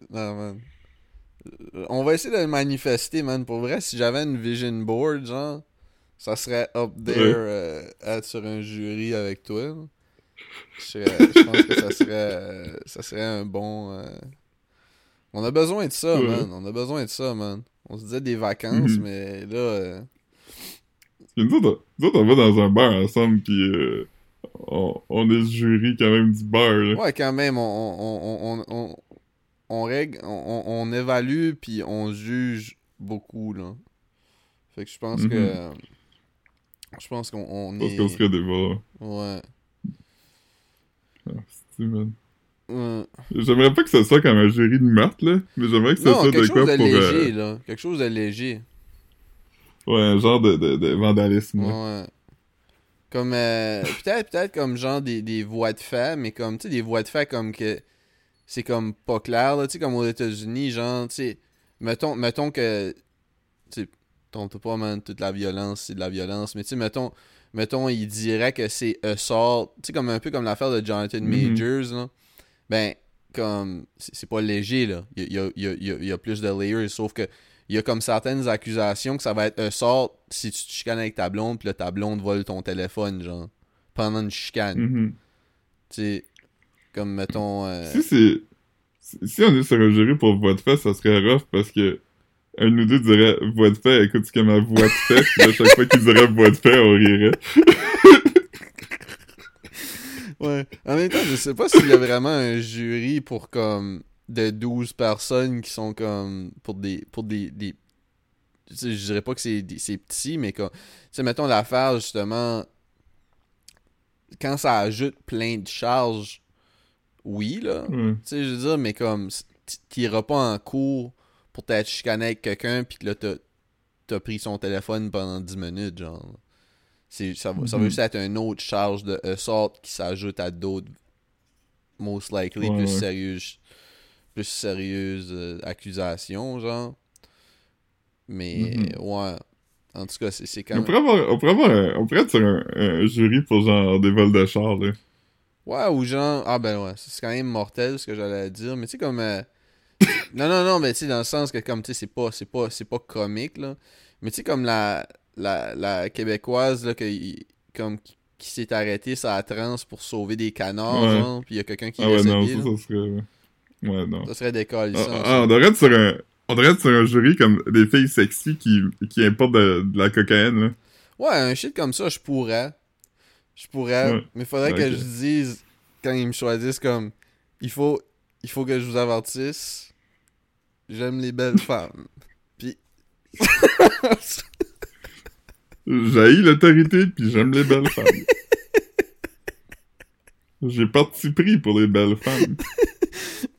On va essayer de le manifester, man. Pour vrai, si j'avais une vision board, genre, ça serait up there, être sur un jury avec toi. Hein. Je pense que ça serait un bon... On a besoin de ça, man. On se disait des vacances, mais là... Nous autres, on va dans un bar ensemble, puis on est le jury quand même du bar, là. Ouais, quand même, on règle, on évalue, puis on juge beaucoup, là. Fait que je pense que... Je pense qu'on est... Je pense qu'on serait des bars. Ouais. Ah, c'est-tu, man. J'aimerais pas que ce soit comme un jury de meurtre, là, mais j'aimerais que ce soit de quoi pour... Léger, là. Quelque chose de léger. Ouais, un genre de vandalisme. Ouais. Comme, peut-être comme genre des voies de fait, mais comme, tu sais, des voies de fait comme que c'est comme pas clair, là, tu sais, comme aux États-Unis, genre, tu sais, mettons que, tu sais, tombe pas, man, toute la violence, c'est de la violence, mais tu sais, mettons, il dirait que c'est assault, tu sais, comme un peu comme l'affaire de Jonathan Majors, là. Ben, comme, c'est pas léger, là. Il y a plus de layers, sauf que il y a comme certaines accusations que ça va être un sort si tu te chicanes avec ta blonde, pis là, ta blonde vole ton téléphone, genre, pendant une chicane. Tu sais, comme, mettons... Si c'est... Si on est sur un jury pour voix de fait, ça serait rough parce que un ou deux dirait voix de fait, écoute ce que ma voix de fait, puis à chaque fois qu'ils diraient voix de fait, on rirait. Ouais. En même temps, je sais pas s'il y a vraiment un jury pour comme de 12 personnes qui sont comme pour des je dirais pas que c'est petit, mais comme tu sais, mettons l'affaire justement quand ça ajoute plein de charges. Oui, là. Mm. Tu sais, je veux dire, mais comme, t'iras pas en cours pour t'être chicané avec quelqu'un, pis que là, t'as pris son téléphone pendant 10 minutes, genre. Ça va juste être une autre charge de sorte qui s'ajoute à d'autres, most likely, plus sérieuses accusations, genre. Mais, ouais. En tout cas, c'est quand même... On pourrait être sur un jury pour, genre, des vols de char, là. Ouais, ou genre... Ah ben ouais, c'est quand même mortel ce que j'allais dire, mais tu sais comme... Non, mais tu sais, dans le sens que comme, tu sais, c'est pas comique, là. Mais tu sais, comme la Québécoise, là, qui s'est arrêtée sur la transe pour sauver des canards, ouais. Genre, pis y a quelqu'un qui l'a sauvé, là. Ça serait... Ouais, non. Ça serait décalissant. On devrait être sur un jury comme des filles sexy qui importent de la cocaïne, là. Ouais, un shit comme ça, je pourrais, ouais, mais faudrait que je dise, quand ils me choisissent, comme, il faut que je vous avertisse, j'aime les belles femmes. Puis... J'haïs l'autorité, puis j'aime les belles femmes. J'ai parti pris pour les belles femmes.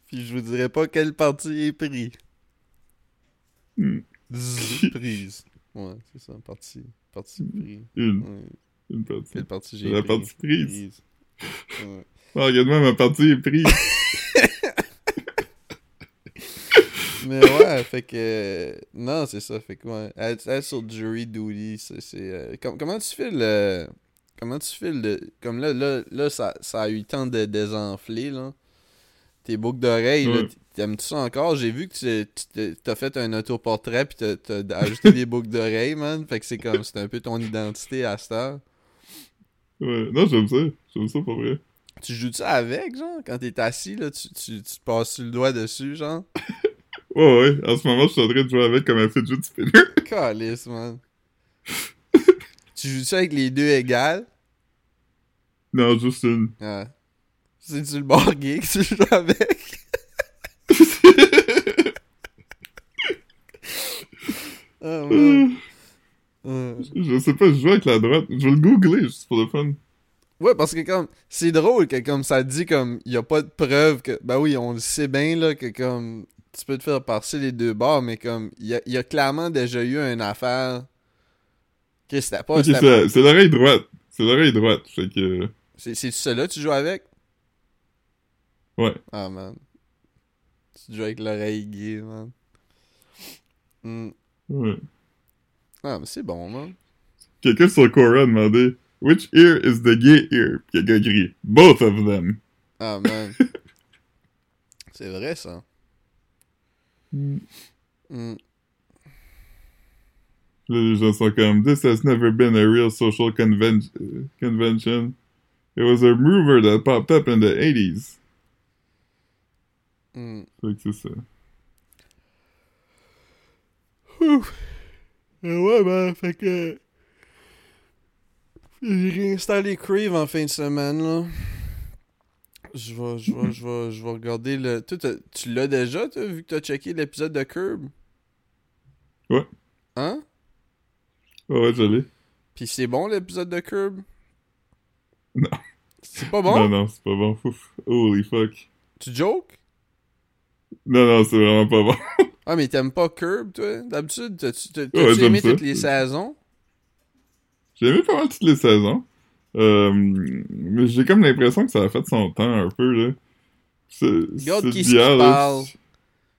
Puis je vous dirai pas quel parti est pris. Prise. Ouais, c'est ça, parti pris. Ouais. Une partie. Quelle partie j'ai pris? La partie prise. Ouais. Oh, regarde-moi, ma partie est prise. Mais ouais, fait que... Non, c'est ça, fait que ouais. Être sur Jury Duty, c'est... Comment tu files... Comme là ça a eu le temps de désenfler, là. Tes boucles d'oreilles, ouais. Là, t'aimes-tu ça encore? J'ai vu que t'as fait un autoportrait pis t'as ajouté des boucles d'oreilles, man. Fait que c'est comme... C'est un peu ton identité à cette heure. Ouais, non, j'aime ça pour vrai. Tu joues ça avec, genre? Quand t'es assis, là, tu passes le doigt dessus, genre? Ouais, en ce moment, je suis en train de jouer avec comme un fidget spinner. Calisse, man. Tu joues ça avec les deux égales? Non, juste une. Ouais. C'est-tu le bord gay que tu joues avec? Oh, man. Je sais pas, je joue avec la droite. Je vais le googler, juste pour le fun. Ouais, parce que comme... C'est drôle que comme ça dit comme... Y a pas de preuve que... Ben oui, on le sait bien là que comme... Tu peux te faire passer les deux bords, mais comme... Y a clairement déjà eu une affaire... Que c'était pas... Okay, c'est l'oreille droite. C'est l'oreille droite, fait que... C'est celle-là que tu joues avec? Ouais. Ah, man. Tu joues avec l'oreille gay, man. Mm. Ouais. Ah, mais c'est bon, man. Quelqu'un sur Quora a demandé « Which ear is the gay ear? » Puis quelqu'un crie « Both of them! » Ah, man. C'est vrai, ça. Mm. Mm. Là, les gens sont comme « This has never been a real social convention. It was a mover that popped up in the 80s. Mm. » Fait que c'est ça. Ouf. Ouais, ben, fait que... J'ai réinstallé Crave en fin de semaine, là. Je vais regarder le... Tu l'as déjà, toi, vu que t'as checké l'épisode de Curb? Ouais. Hein? Ouais, je l'ai. Pis c'est bon, l'épisode de Curb? Non. C'est pas bon? Non, c'est pas bon. Ouf. Holy fuck. Tu jokes? Non, c'est vraiment pas bon. Ah, mais t'aimes pas Curb, toi? D'habitude, t'as-tu aimé toutes les saisons? J'ai aimé pas mal toutes les saisons. Mais j'ai comme l'impression que ça a fait son temps un peu, là. Regarde qu'est-ce qu'il parle,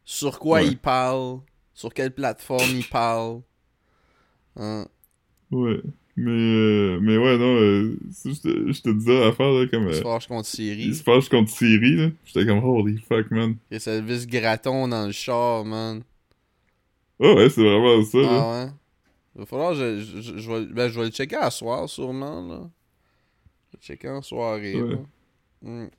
sur quoi il parle, sur quelle plateforme il parle. Hein. Ouais, mais ouais, non, je te disais l'affaire, là, comme... Il se fâche contre Siri. là. J'étais comme, holy fuck, man. Il y a Elvis Gratton dans le char, man. Oh, ouais, c'est vraiment ça, là. Ah, ouais. Il va falloir... Je vais le checker à soir, sûrement, là. Je vais le checker en soirée, ouais. Là. Mm.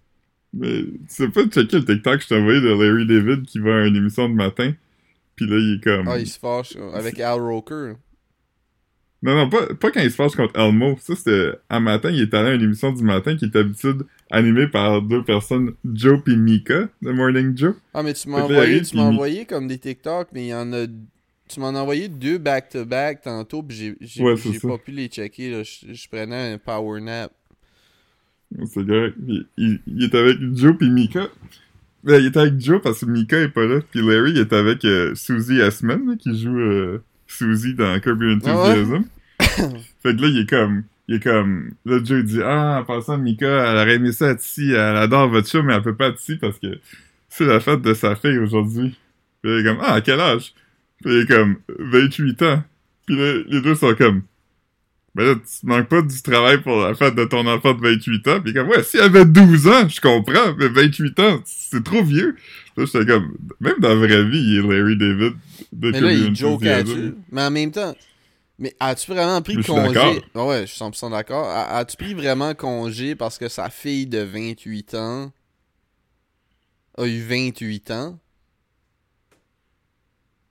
Mais tu sais pas checker le TikTok que je t'ai envoyé de Larry David qui va à une émission de matin, pis là il est comme... Ah, il se fâche avec Al Roker. Non, pas quand il se fâche contre Elmo. Ça, c'était un matin, il est allé à une émission du matin qui est d'habitude animée par deux personnes, Joe pis Mika, de Morning Joe. Ah, mais tu m'as envoyé comme des TikTok, mais il y en a... Tu m'en as envoyé deux back-to-back tantôt, pis j'ai pas pu les checker, là. Je prenais un power nap. C'est correct. Il est avec Joe pis Mika. Ben, il est avec Joe parce que Mika est pas là. Pis Larry, il est avec Suzy Nakamura, qui joue Suzy dans Curb Your Enthusiasm. Ah ouais? Fait que là, il est comme... Là, Joe, il dit « Ah, en passant, Mika, elle aurait aimé ça être ici. Elle adore votre show, mais elle peut pas être ici parce que c'est la fête de sa fille aujourd'hui. » Pis il est comme « Ah, à quel âge? » Pis il est comme « 28 ans. » Pis là, les deux sont comme... « Ben là, tu manques pas du travail pour la fête de ton enfant de 28 ans. » Puis comme « Ouais, s'il avait 12 ans, je comprends, mais 28 ans, c'est trop vieux. » Là, j'étais comme... Même dans la vraie vie, il est Larry David. Mais là, il joke à-tu. Mais en même temps... Mais as-tu vraiment pris congé... Oh ouais, je suis 100% d'accord. As-tu pris vraiment congé parce que sa fille de 28 ans a eu 28 ans?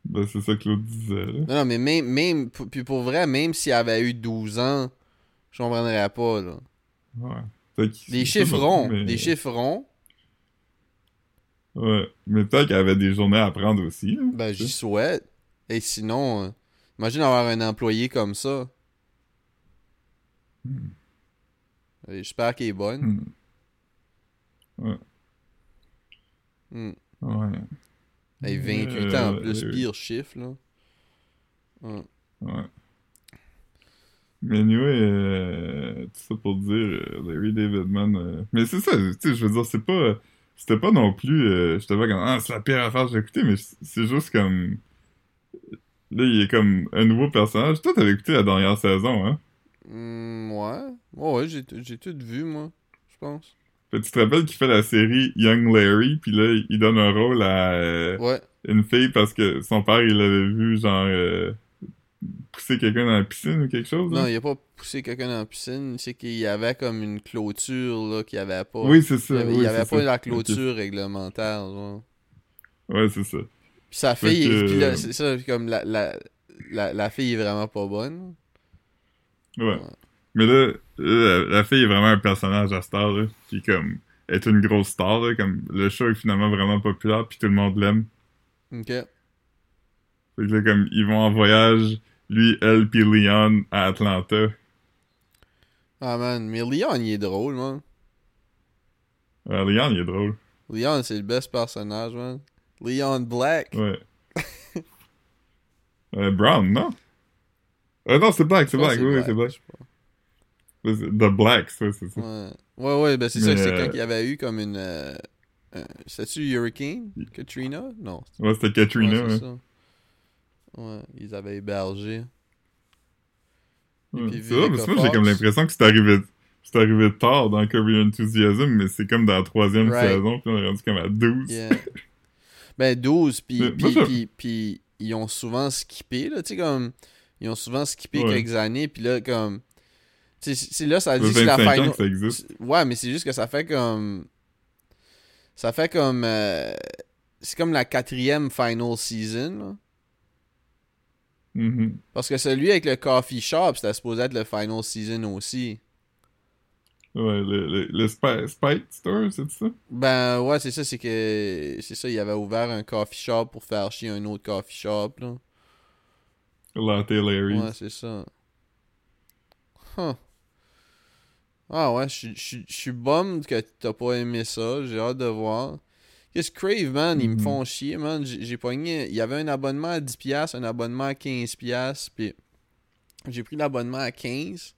Ben, c'est ça que l'autre disait. Non, mais même puis pour vrai, même s'il avait eu 12 ans, je comprendrais pas, là. Ouais. Des chiffres ronds. Ouais. Mais peut-être qu'il y avait des journées à prendre aussi. Hein, ben, j'y souhaite. Et sinon, imagine avoir un employé comme ça. J'espère qu'elle est bonne. Ouais. Ouais. Hey, 28 ans en plus, pire chiffre, là. Ouais. Mais anyway, tout ça pour dire, Larry David, man... Mais c'est ça, tu sais, je veux dire, c'est pas... C'était pas non plus... J'étais pas comme, ah, c'est la pire affaire que j'ai écoutée, mais c'est juste comme... Là, il est comme un nouveau personnage. Toi, t'avais écouté la dernière saison, hein? Ouais. Oh, ouais, j'ai tout vu, moi, je pense. Tu te rappelles qu'il fait la série Young Larry, puis là, il donne un rôle à une fille parce que son père, il l'avait vu, genre, pousser quelqu'un dans la piscine ou quelque chose? Là. Non, il a pas poussé quelqu'un dans la piscine. C'est qu'il y avait comme une clôture, là, qu'il n'y avait pas. Oui, c'est ça. Il n'y avait pas la clôture réglementaire, genre. Ouais, c'est ça. Puis sa fille, puis là, c'est ça, comme la fille est vraiment pas bonne. Ouais. Mais là, la fille est vraiment un personnage à star, là, qui comme est une grosse star, là, comme le show est finalement vraiment populaire, puis tout le monde l'aime. Ok. Fait que là, comme, ils vont en voyage, lui, elle, puis Leon à Atlanta. Ah man, mais Leon, il est drôle, man. Leon, il est drôle. Leon, c'est le best personnage, man. Leon Black. Ouais. Brown, non? Non, c'est Black, c'est Black. The Blacks, ouais, c'est ça. Ouais, ben c'est ça, c'est quand il y avait eu comme une... C'était-tu Hurricane? Katrina? Non. Ouais, c'était Katrina, ouais. Ça. Ouais, ils avaient hébergé. Ouais, c'est vrai, parce que moi, j'ai comme l'impression que c'est arrivé tard dans Curb Your Enthusiasm, mais c'est comme dans la troisième saison, puis on est rendu comme à 12. Yeah. Ben, 12, puis ils ont souvent skippé, là, tu sais, comme... Ils ont souvent skippé quelques années, puis là, comme... C'est là, ça dit que la fin. Ouais, mais c'est juste que ça fait comme. Ça fait comme. C'est comme la 4e final season. Là. Mm-hmm. Parce que celui avec le coffee shop, c'était supposé être le final season aussi. Ouais, le Spike Store, c'est ça? Ben ouais, c'est ça, c'est que. C'est ça, il avait ouvert un coffee shop pour faire chier un autre coffee shop. Là. Latte Larry. Ouais, c'est ça. Huh. Ah ouais, je suis bummed que t'as pas aimé ça, j'ai hâte de voir. Qu'est-ce que Crave, man, ils me font chier, man, j'ai pogné, il y avait un abonnement à 10$, un abonnement à 15$, pis j'ai pris l'abonnement à 15$.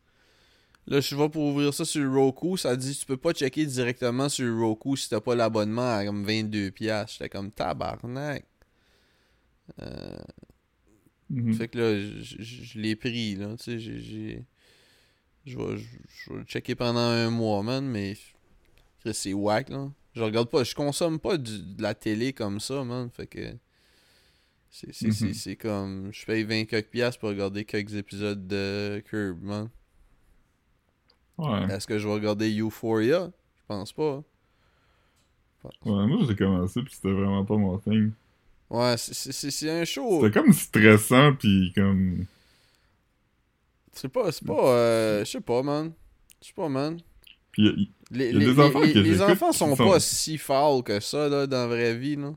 Là, je vais pour ouvrir ça sur Roku, ça dit tu peux pas checker directement sur Roku si t'as pas l'abonnement à comme 22$, j'étais comme tabarnak. Fait que là, je l'ai pris, là, tu sais, j'ai... Je vais le checker pendant un mois, man, mais c'est whack, là. Je regarde pas, je consomme pas de la télé comme ça, man, fait que c'est comme, je paye 20 quelques piastres pour regarder quelques épisodes de Curb, man. Ouais. Est-ce que je vais regarder Euphoria? Je pense pas. pense. Ouais, moi, j'ai commencé, puis c'était vraiment pas mon thing. Ouais, c'est un show... C'était comme stressant, puis comme... Je sais pas, man. Puis les enfants sont pas si fous que ça, là, dans la vraie vie, là.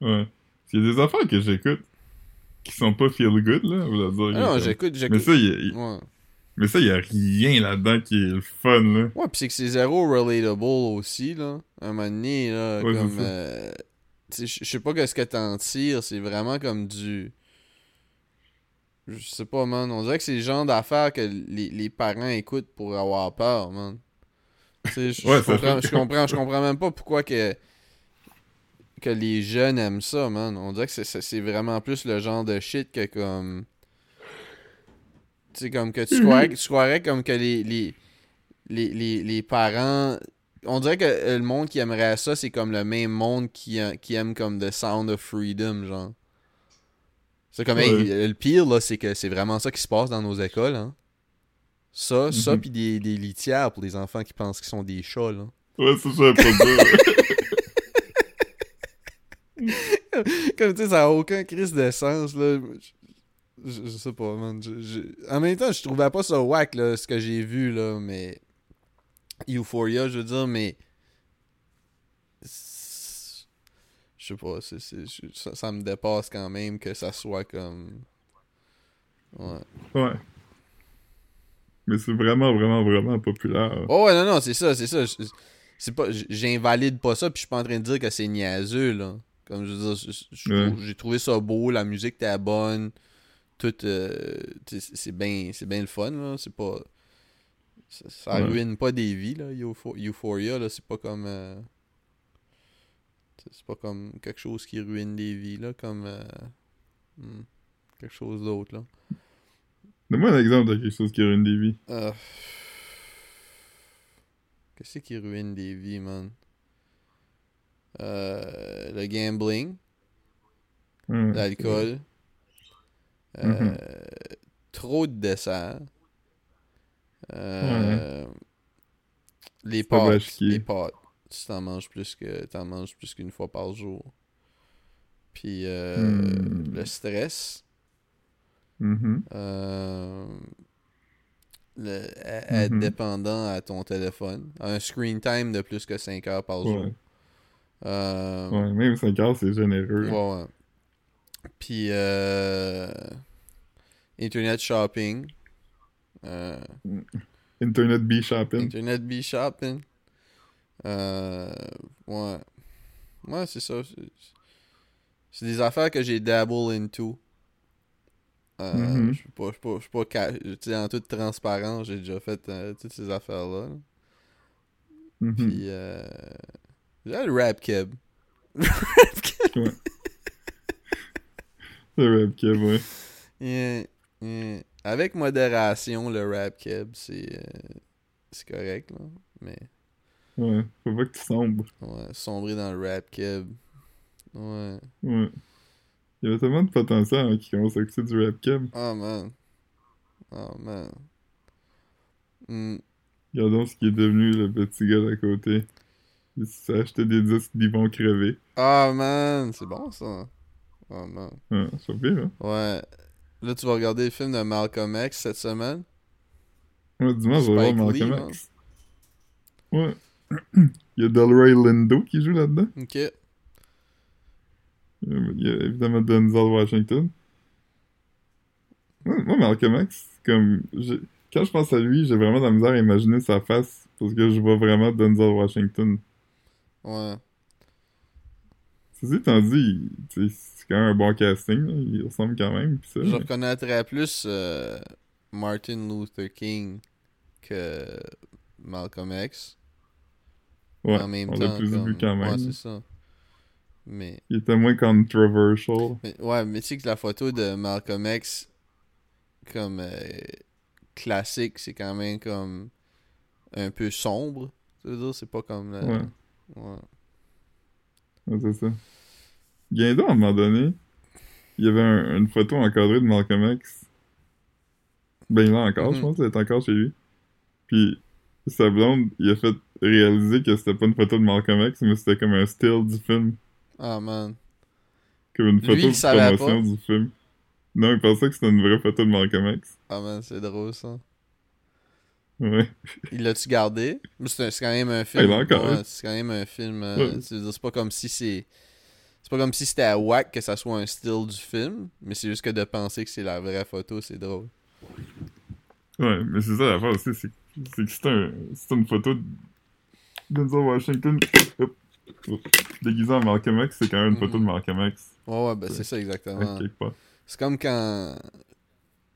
Ouais. Il y a des affaires que j'écoute qui sont pas feel good, là, vous dire. Ah non, j'écoute. Mais ça, il y a rien là-dedans qui est le fun, là. Ouais, pis c'est que c'est zéro relatable aussi, là. À un moment donné, là, ouais, comme... je sais pas qu'est-ce que t'en tires, c'est vraiment comme du... Je sais pas, man. On dirait que c'est le genre d'affaires que les parents écoutent pour avoir peur, man. Tu sais, je comprends même pas pourquoi que les jeunes aiment ça, man. On dirait que c'est vraiment plus le genre de shit que comme... Tu sais, comme que tu croirais comme que les parents... On dirait que le monde qui aimerait ça, c'est comme le même monde qui aime comme The Sound of Freedom, genre. C'est comme, ouais. Hey, le pire, là, c'est que c'est vraiment ça qui se passe dans nos écoles, hein. Ça, pis des litières pour des enfants qui pensent qu'ils sont des chats, là. Ouais, c'est ça, pas de Comme, tu sais, ça a aucun crise de sens, là. Je sais pas, man. En même temps, je trouvais pas ça whack, là, ce que j'ai vu, là, mais... Euphoria, je veux dire, mais... Je sais pas, ça me dépasse quand même que ça soit comme... Ouais. Ouais. Mais c'est vraiment, vraiment, vraiment populaire. Oh ouais, non, c'est ça. C'est pas, j'invalide pas ça, puis je suis pas en train de dire que c'est niaiseux, là. Comme je veux dire, j'ai trouvé ça beau, la musique était bonne, tout... c'est bien le fun, là, c'est pas... Ça ruine pas des vies, là, Euphoria, là, c'est pas comme... C'est pas comme quelque chose qui ruine des vies, là, comme... quelque chose d'autre, là. Donne-moi un exemple de quelque chose qui ruine des vies. Qu'est-ce qui ruine des vies, man? Le gambling. L'alcool. Trop de desserts. Les pâtes. Tu t'en manges plus qu'une fois par jour. Puis le stress. Être dépendant à ton téléphone. Un screen time de plus que 5 heures par jour. Ouais, même 5 heures, c'est généreux. Ouais. Puis Internet shopping. Internet B-shopping. Ouais. Ouais, c'est ça. C'est des affaires que j'ai dabble into. Je suis pas tu sais, en toute transparence, j'ai déjà fait toutes ces affaires-là. Puis, j'ai le rap keb. Ouais. Le rap keb, ouais. Yeah. Avec modération, le rap keb, c'est correct, là. Mais... Ouais, faut pas que tu sombres. Ouais, sombrer dans le rap keb. Ouais. Il y a tellement de potentiel qui commence à écouter du rap keb. Oh man. Regardons ce qui est devenu le petit gars d'à côté. Il s'est acheté des disques d'Yvon Crevé. Ah, man, c'est bon ça. Oh man. Ouais, c'est pire, hein? Ouais. Là, tu vas regarder le film de Malcolm X cette semaine. Ouais, dis-moi, je vais voir Malcolm X. Hein? Ouais. Il y a Delroy Lindo qui joue là-dedans. Ok. Il y a évidemment Denzel Washington. Moi, Malcolm X, comme... Quand je pense à lui, j'ai vraiment de la misère à imaginer sa face parce que je vois vraiment Denzel Washington. Ouais. Ceci étant dit, c'est quand même un bon casting. Là. Il ressemble quand même. Pis ça, je reconnaîtrais plus Martin Luther King que Malcolm X. Ouais, en même on temps, l'a plus vu quand même. Ouais, c'est ça. Mais... Il était moins controversial. Mais tu sais que la photo de Malcolm X, comme classique, c'est quand même comme un peu sombre. Ça veut dire, c'est pas comme... Ouais, c'est ça. Guindon, à un moment donné, il y avait une photo encadrée de Malcolm X. Ben, il l'a encore, je pense, elle est encore chez lui. Puis... sa blonde, il a fait réaliser que c'était pas une photo de Malcolm X, mais c'était comme un still du film. Ah, oh, man. Comme une photo de promotion du film. Non, il pensait que c'était une vraie photo de Malcolm X. Ah, oh, man, c'est drôle, ça. Ouais. Il l'a-tu gardé? C'est quand même un film. Ouais, c'est quand même un film. Ouais. C'est pas comme si c'est... C'est pas comme si c'était à whack que ça soit un style du film, mais c'est juste que de penser que c'est la vraie photo, c'est drôle. Ouais, mais c'est ça l'affaire aussi, c'est que c'est une photo de Denzel Washington déguisé en Malcolm X, c'est quand même une photo de Malcolm X. Ouais, ouais, ben c'est ça exactement. C'est comme quand...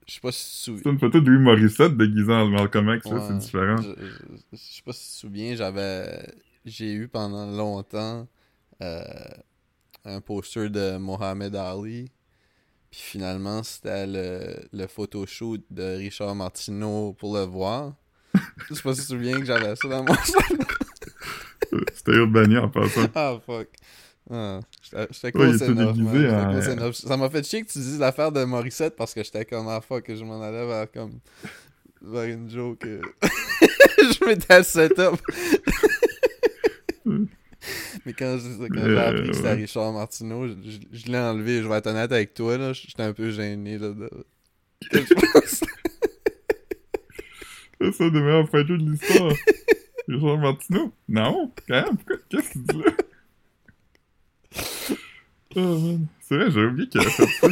Je sais pas si tu te souviens... C'est une photo de Louis Morissette déguisé en Malcolm X, ouais, là, c'est différent. Je sais pas si tu te souviens, j'ai eu pendant longtemps... un poster de Mohamed Ali, puis finalement c'était le photoshoot de Richard Martineau pour le voir. Je sais pas si tu te souviens que j'avais ça dans mon salon. C'était Urbania en passant. Ah fuck. Ah, j'étais close enough. Ça m'a fait chier que tu dises l'affaire de Morissette parce que j'étais comme ah fuck, que je m'en allais vers une joke. Je m'étais à setup. Mais quand j'ai appris que c'était Richard Martineau, je l'ai enlevé. Je vais être honnête avec toi, là. J'étais un peu gêné, là. C'est un des meilleurs photos de l'histoire. Richard Martineau? Non? Quand même? Pourquoi? Qu'est-ce que tu dis là? Oh, man. C'est vrai, j'ai oublié qu'il a fait ça.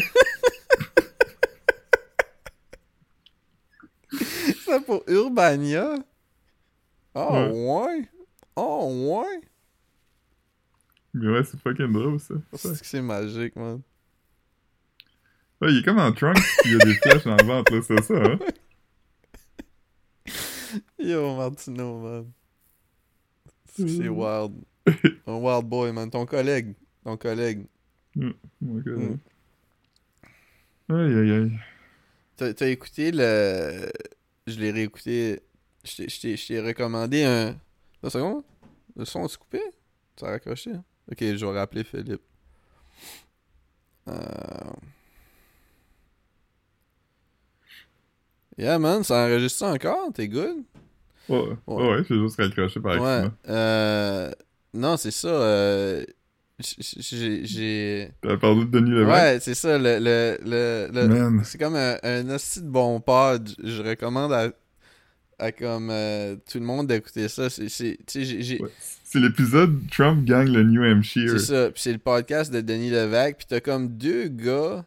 C'est pour Urbania? Oh, ouais? Oh, ouais? Mais ouais, c'est fucking drôle, ça. C'est que c'est magique, man. Ouais, il est comme en Trunks, pis il y a des flashs en vente, là, c'est ça, hein? Yo, Martineau, man. C'est wild. Un wild boy, man. Ton collègue. Mon collègue. Aïe. T'as écouté le... Je l'ai réécouté... Je t'ai recommandé un... Deux secondes? Le son, tu coupé? Ça a raccroché, hein? Ok, je vais rappeler Philippe. Yeah, man, ça enregistre ça encore? T'es good? Ouais, c'est juste raccroché par accident. Non, c'est ça. J'ai... T'as parlé de Denis Levesque? Ouais, c'est ça. C'est comme un hostie de bon pod. Je recommande à comme tout le monde d'écouter ça. C'est l'épisode Trump gang le New Hampshire. C'est ça, puis c'est le podcast de Denis Levesque, puis t'as comme deux gars.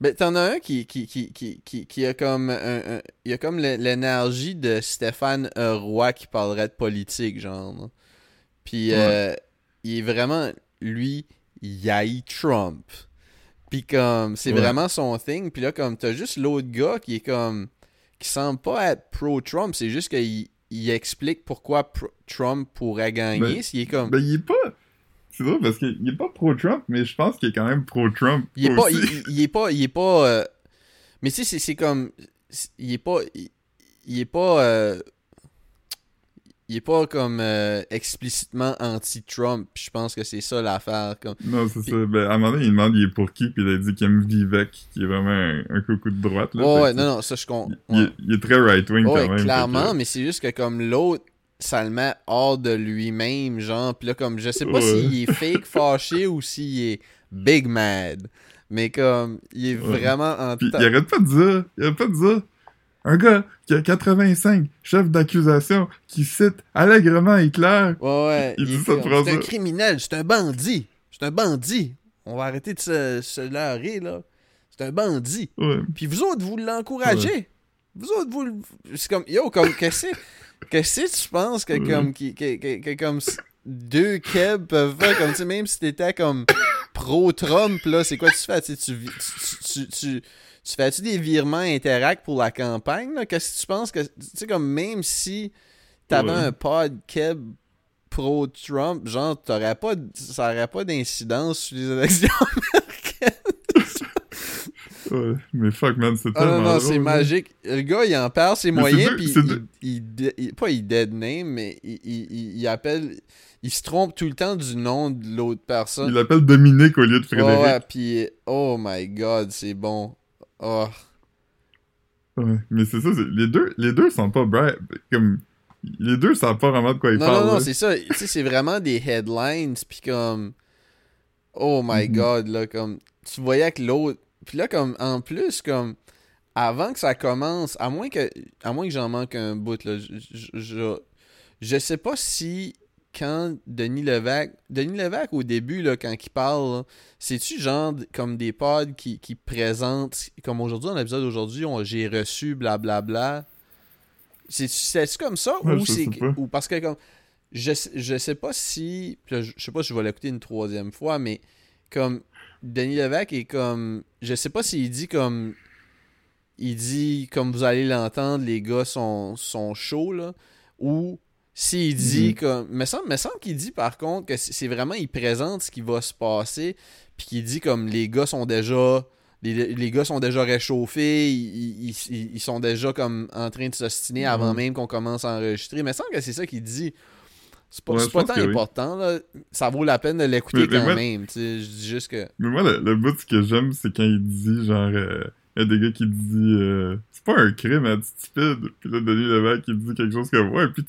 Ben t'en as un qui a comme il a comme l'énergie de Stéphane Roy qui parlerait de politique, genre. Puis il est vraiment lui, il haït Trump. Puis comme c'est vraiment son thing, puis là comme t'as juste l'autre gars qui est comme qui semble pas être pro-Trump, c'est juste qu'il explique pourquoi Trump pourrait gagner. Ben, s'il est comme... Ben, il est pas... C'est drôle parce qu'il est pas pro-Trump, mais je pense qu'il est quand même pro-Trump. Il est pas... Mais tu sais, c'est comme... Il est pas... Il est pas comme explicitement anti-Trump, je pense que c'est ça l'affaire. Comme... Non, c'est ça. Ben, à un moment donné, il demande il est pour qui, puis il a dit qu'il aime Vivek, qui est vraiment un coucou de droite. Là, ouais, non, ça je comprends. Il est très right-wing quand même. Clairement, mais c'est juste que comme l'autre, ça le met hors de lui-même, genre, puis là, comme je sais pas s'il est fake fâché ou s'il est big mad, mais comme il est vraiment en tête. Il arrête pas de dire. Un gars qui a 85 chefs d'accusation qui cite allègrement Hitler. Ouais. Il dit cette phrase. C'est un criminel, c'est un bandit. C'est un bandit. On va arrêter de se leurrer, là. C'est un bandit. Ouais. Puis vous autres, vous l'encouragez. Ouais. Vous autres, vous. C'est comme. Yo, comme. Qu'est-ce que tu penses que comme. Que comme deux kebs peuvent faire comme ça, même si t'étais comme pro-Trump, là, c'est quoi tu fais? Tu fais-tu des virements interact pour la campagne, là? Qu'est-ce que tu penses que... Tu sais, comme même si t'avais un pod keb pro-Trump, genre, ça aurait pas d'incidence sur les élections américaines. Ouais, mais fuck, man, c'est tellement non, drôle, c'est magique. Le gars, il en perd ses moyens, puis il dead name, mais il appelle... Il se trompe tout le temps du nom de l'autre personne. Il l'appelle Dominique au lieu de Frédéric. Ouais, puis oh my god, c'est bon. Oh. Ouais, mais c'est ça, les deux sont pas brave. Comme Les deux savent pas vraiment de quoi ils parlent. Non, c'est ça. Tu sais, c'est vraiment des headlines, pis comme... Oh my god, là, comme... Tu voyais que l'autre... Pis là, comme, en plus, comme... Avant que ça commence, à moins que j'en manque un bout, là, je sais pas si... Quand Denis Levesque, au début, là, quand il parle, là, c'est-tu genre comme des pods qui présentent, comme aujourd'hui, dans l'épisode d'aujourd'hui, j'ai reçu blablabla. Bla, bla. C'est-tu comme ça? Ouais, ou c'est ou parce que comme je sais pas si. Là, je sais pas si je vais l'écouter une troisième fois, mais comme Denis Levesque est comme. Je sais pas s'il dit comme. Il dit comme vous allez l'entendre, les gars sont chauds là. Ou. S'il dit comme. Me semble qu'il dit par contre que c'est vraiment. Il présente ce qui va se passer. Puis qu'il dit comme les gars sont déjà. Les gars sont déjà réchauffés. Ils sont déjà comme en train de s'ostiner avant même qu'on commence à enregistrer. Me semble que c'est ça qu'il dit. C'est pas tant important, là. Ça vaut la peine de l'écouter même. Tu sais, je dis juste que. Mais moi, le bout que j'aime, c'est quand il dit genre. Il y a des gars qui disent c'est pas un crime à être stupide. Puis là, Denis Levesque, il dit quelque chose comme ouais, puis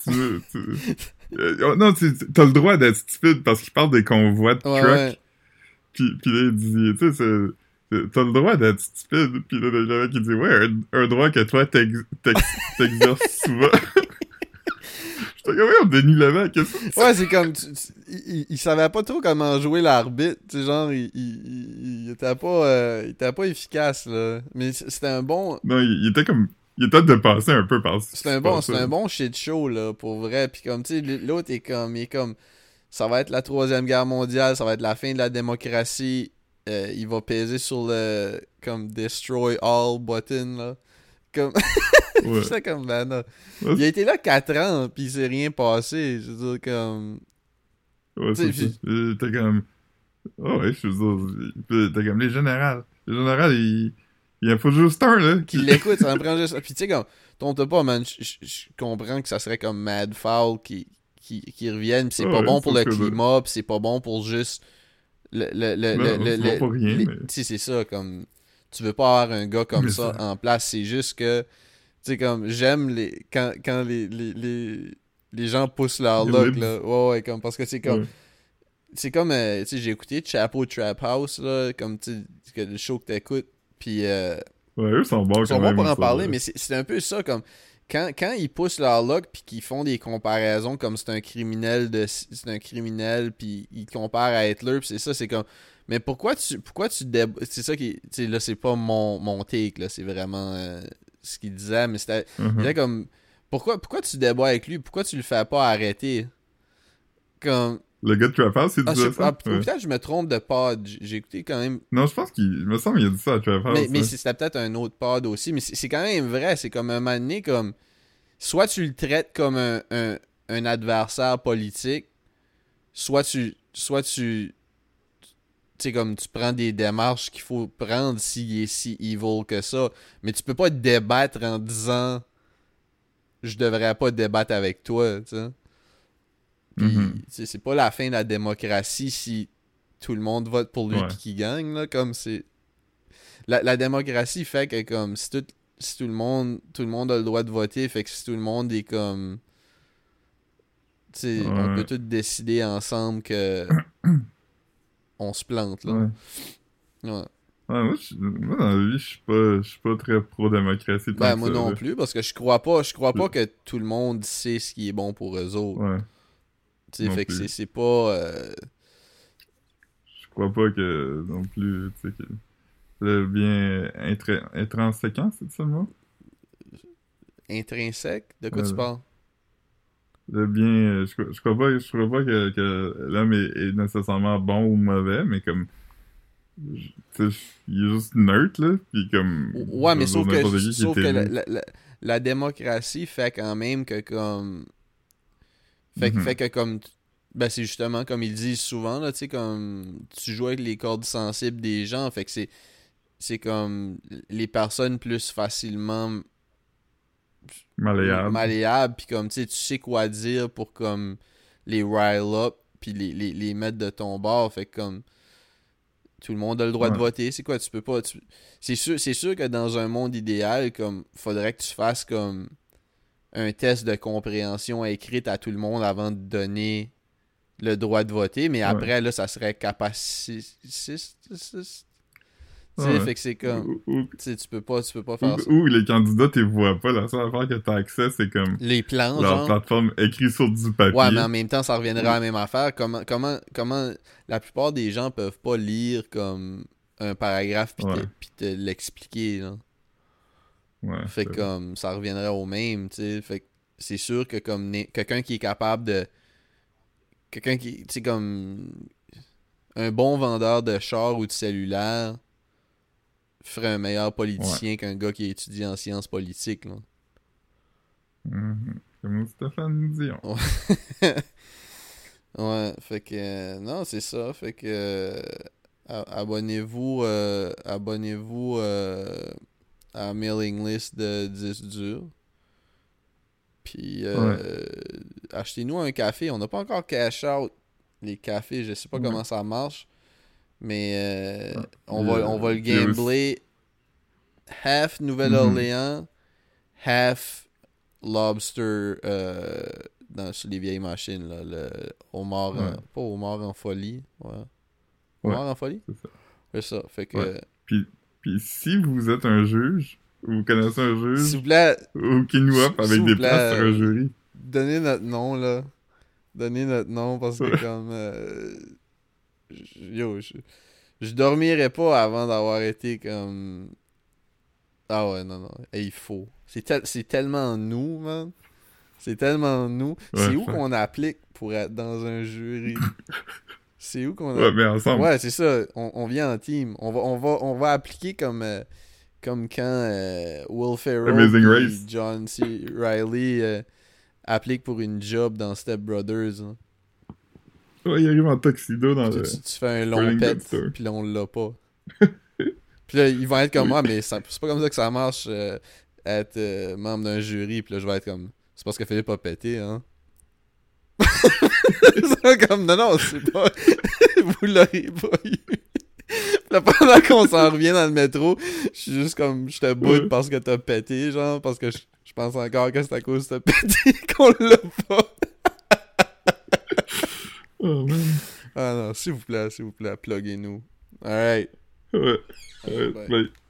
t'as le droit d'être stupide parce qu'il parle des convois de truck. Ouais. Puis là, il dit tu sais, t'as le droit d'être stupide. Puis là, Denis Levesque, il dit ouais, un droit que toi t'exerces souvent. J'étais comme Denis Levesque, qu'est-ce que ouais, c'est comme. Il savait pas trop comment jouer l'arbitre. Tu sais, genre, il était pas efficace, là. Mais c'était un bon. Non, il était comme. Il était dépassé un peu par ça. C'était un bon shit show, là, pour vrai. Puis comme, tu sais, l'autre est comme. Il est comme. Ça va être la Troisième Guerre mondiale, ça va être la fin de la démocratie. Il va peser sur le. Comme destroy all button, là. Comme. Ouais. Comme ben, là. Ouais. Il a été là 4 ans, pis il s'est rien passé. Je veux dire, comme. Ouais, c'est ça. T'es comme. Oh, ouais, je suis sûr. T'es comme les générales. Les générales, il y a pas juste un, là. Qui l'écoute, ça en prend juste. Pis tu sais, comme. Tonte pas, man. Je comprends que ça serait comme Mad Fowl qui reviennent, pis c'est pas bon pour le climat, pis c'est pas bon pour juste. Tu sais, c'est ça, comme. Tu veux pas avoir un gars comme ça en place. C'est juste que. Tu sais, comme, j'aime les quand les gens poussent leur look, là. Ouais, comme, parce que c'est comme... Ouais. C'est comme, tu sais, j'ai écouté Chapeau Trap House, là, comme, tu sais, le show que t'écoutes, puis... ouais, eux sont bons, quand même. Ils sont bons pour en parler, mais c'est un peu ça, comme, quand ils poussent leur look, puis qu'ils font des comparaisons, comme c'est un criminel, puis ils comparent à Hitler, puis c'est ça, c'est comme... Mais pourquoi tu c'est ça qui... Tu sais, là, c'est pas mon take, là, c'est vraiment... ce qu'il disait, mais c'était comme pourquoi tu débats avec lui, pourquoi tu le fais pas arrêter comme le gars de Trap House, il disait ça. Peut-être je me trompe de pod, j'ai écouté quand même. Non, je pense qu'il me semble qu'il a dit ça à Trap House. Mais c'était peut-être un autre pod aussi, mais c'est quand même vrai, c'est comme un moment donné, comme soit tu le traites comme un adversaire politique, soit tu c'est comme tu prends des démarches qu'il faut prendre s'il est si evil que ça. Mais tu peux pas te débattre en disant je devrais pas débattre avec toi, tu sais. Puis c'est pas la fin de la démocratie si tout le monde vote pour lui pis qu'il gagne, là, comme c'est. La démocratie fait que comme si tout le monde a le droit de voter, fait que si tout le monde est comme tu sais, on peut tous décider ensemble que. On se plante, là. Ouais. Moi, dans la vie, je suis pas très pro-démocratie. Ben, moi non plus, parce que je crois pas que tout le monde sait ce qui est bon pour eux autres. Ouais. Tu sais, fait que c'est pas... Je crois pas que, non plus, tu sais, que le bien intrinsèque, c'est ça le mot? Intrinsèque? De quoi tu parles? Le bien, je crois pas que l'homme est nécessairement bon ou mauvais, mais comme il est juste neutre, là, puis comme ouais, mais sauf que la démocratie fait quand même que comme fait que comme ben c'est justement comme ils disent souvent, là, tu sais, comme tu joues avec les cordes sensibles des gens, fait que c'est comme les personnes plus facilement malléable, puis comme tu sais quoi dire pour comme les rile up puis les mettre de ton bord, fait que comme tout le monde a le droit de voter, c'est quoi, tu peux pas c'est sûr que dans un monde idéal, comme faudrait que tu fasses comme un test de compréhension écrite à tout le monde avant de donner le droit de voter, mais après, là, ça serait capacitiste. Fait que c'est comme... Tu peux pas faire ça. Ou les candidats, tu les vois pas. La seule affaire que tu as accès, c'est comme... Les plans, leur plateforme écrite sur du papier. Ouais, mais en même temps, ça reviendrait à la même affaire. Comment la plupart des gens peuvent pas lire comme un paragraphe puis te l'expliquer, là. Ouais, fait que comme ça reviendrait au même, tu sais. Fait que c'est sûr que comme quelqu'un qui est capable de... Quelqu'un qui... Tu sais, comme... Un bon vendeur de char ou de cellulaire... ferait un meilleur politicien qu'un gars qui étudie en sciences politiques. Là. Comme Stéphane Dion. Ouais, fait que... non, c'est ça. Fait que... abonnez-vous à la mailing list de 10 durs. Puis, achetez-nous un café. On n'a pas encore cash out les cafés. Je sais pas comment ça marche. Mais on va le gambler half Nouvelle-Orléans, half lobster sur les vieilles machines. Là, le homard, pas homard en folie. Homard en folie? C'est ça. Fait que... Puis si vous êtes un juge, vous connaissez un juge, s'il vous plaît, ou qui nous offre avec des places sur un jury, donnez notre nom, là. Donnez notre nom, parce que comme... Je dormirais pas avant d'avoir été comme... Ah ouais, non. Hey, il faut. C'est tellement nous, man. C'est tellement nous. C'est où qu'on applique pour être dans un jury? C'est où qu'on... mais ensemble. Ouais, c'est ça. On vient en team. On va appliquer comme quand Will Ferrell et John C. Reilly appliquent pour une job dans Step Brothers, hein. Ouais, il arrive en tuxedo dans le... Tu fais un long pet, pis là, on l'a pas. Puis là, ils vont être comme moi, mais c'est pas comme ça que ça marche, être membre d'un jury, pis là, je vais être comme... C'est parce que Philippe a pété, hein? C'est comme... Non, c'est pas... Vous l'aurez pas eu. Là, pendant qu'on s'en revient dans le métro, je suis juste comme... Je te boude parce que t'as pété, genre, parce que je pense encore que c'est à cause de t'as pété qu'on l'a pas. Oh, ah non, s'il vous plaît, pluguez-nous. All right. Ouais. All right, bye.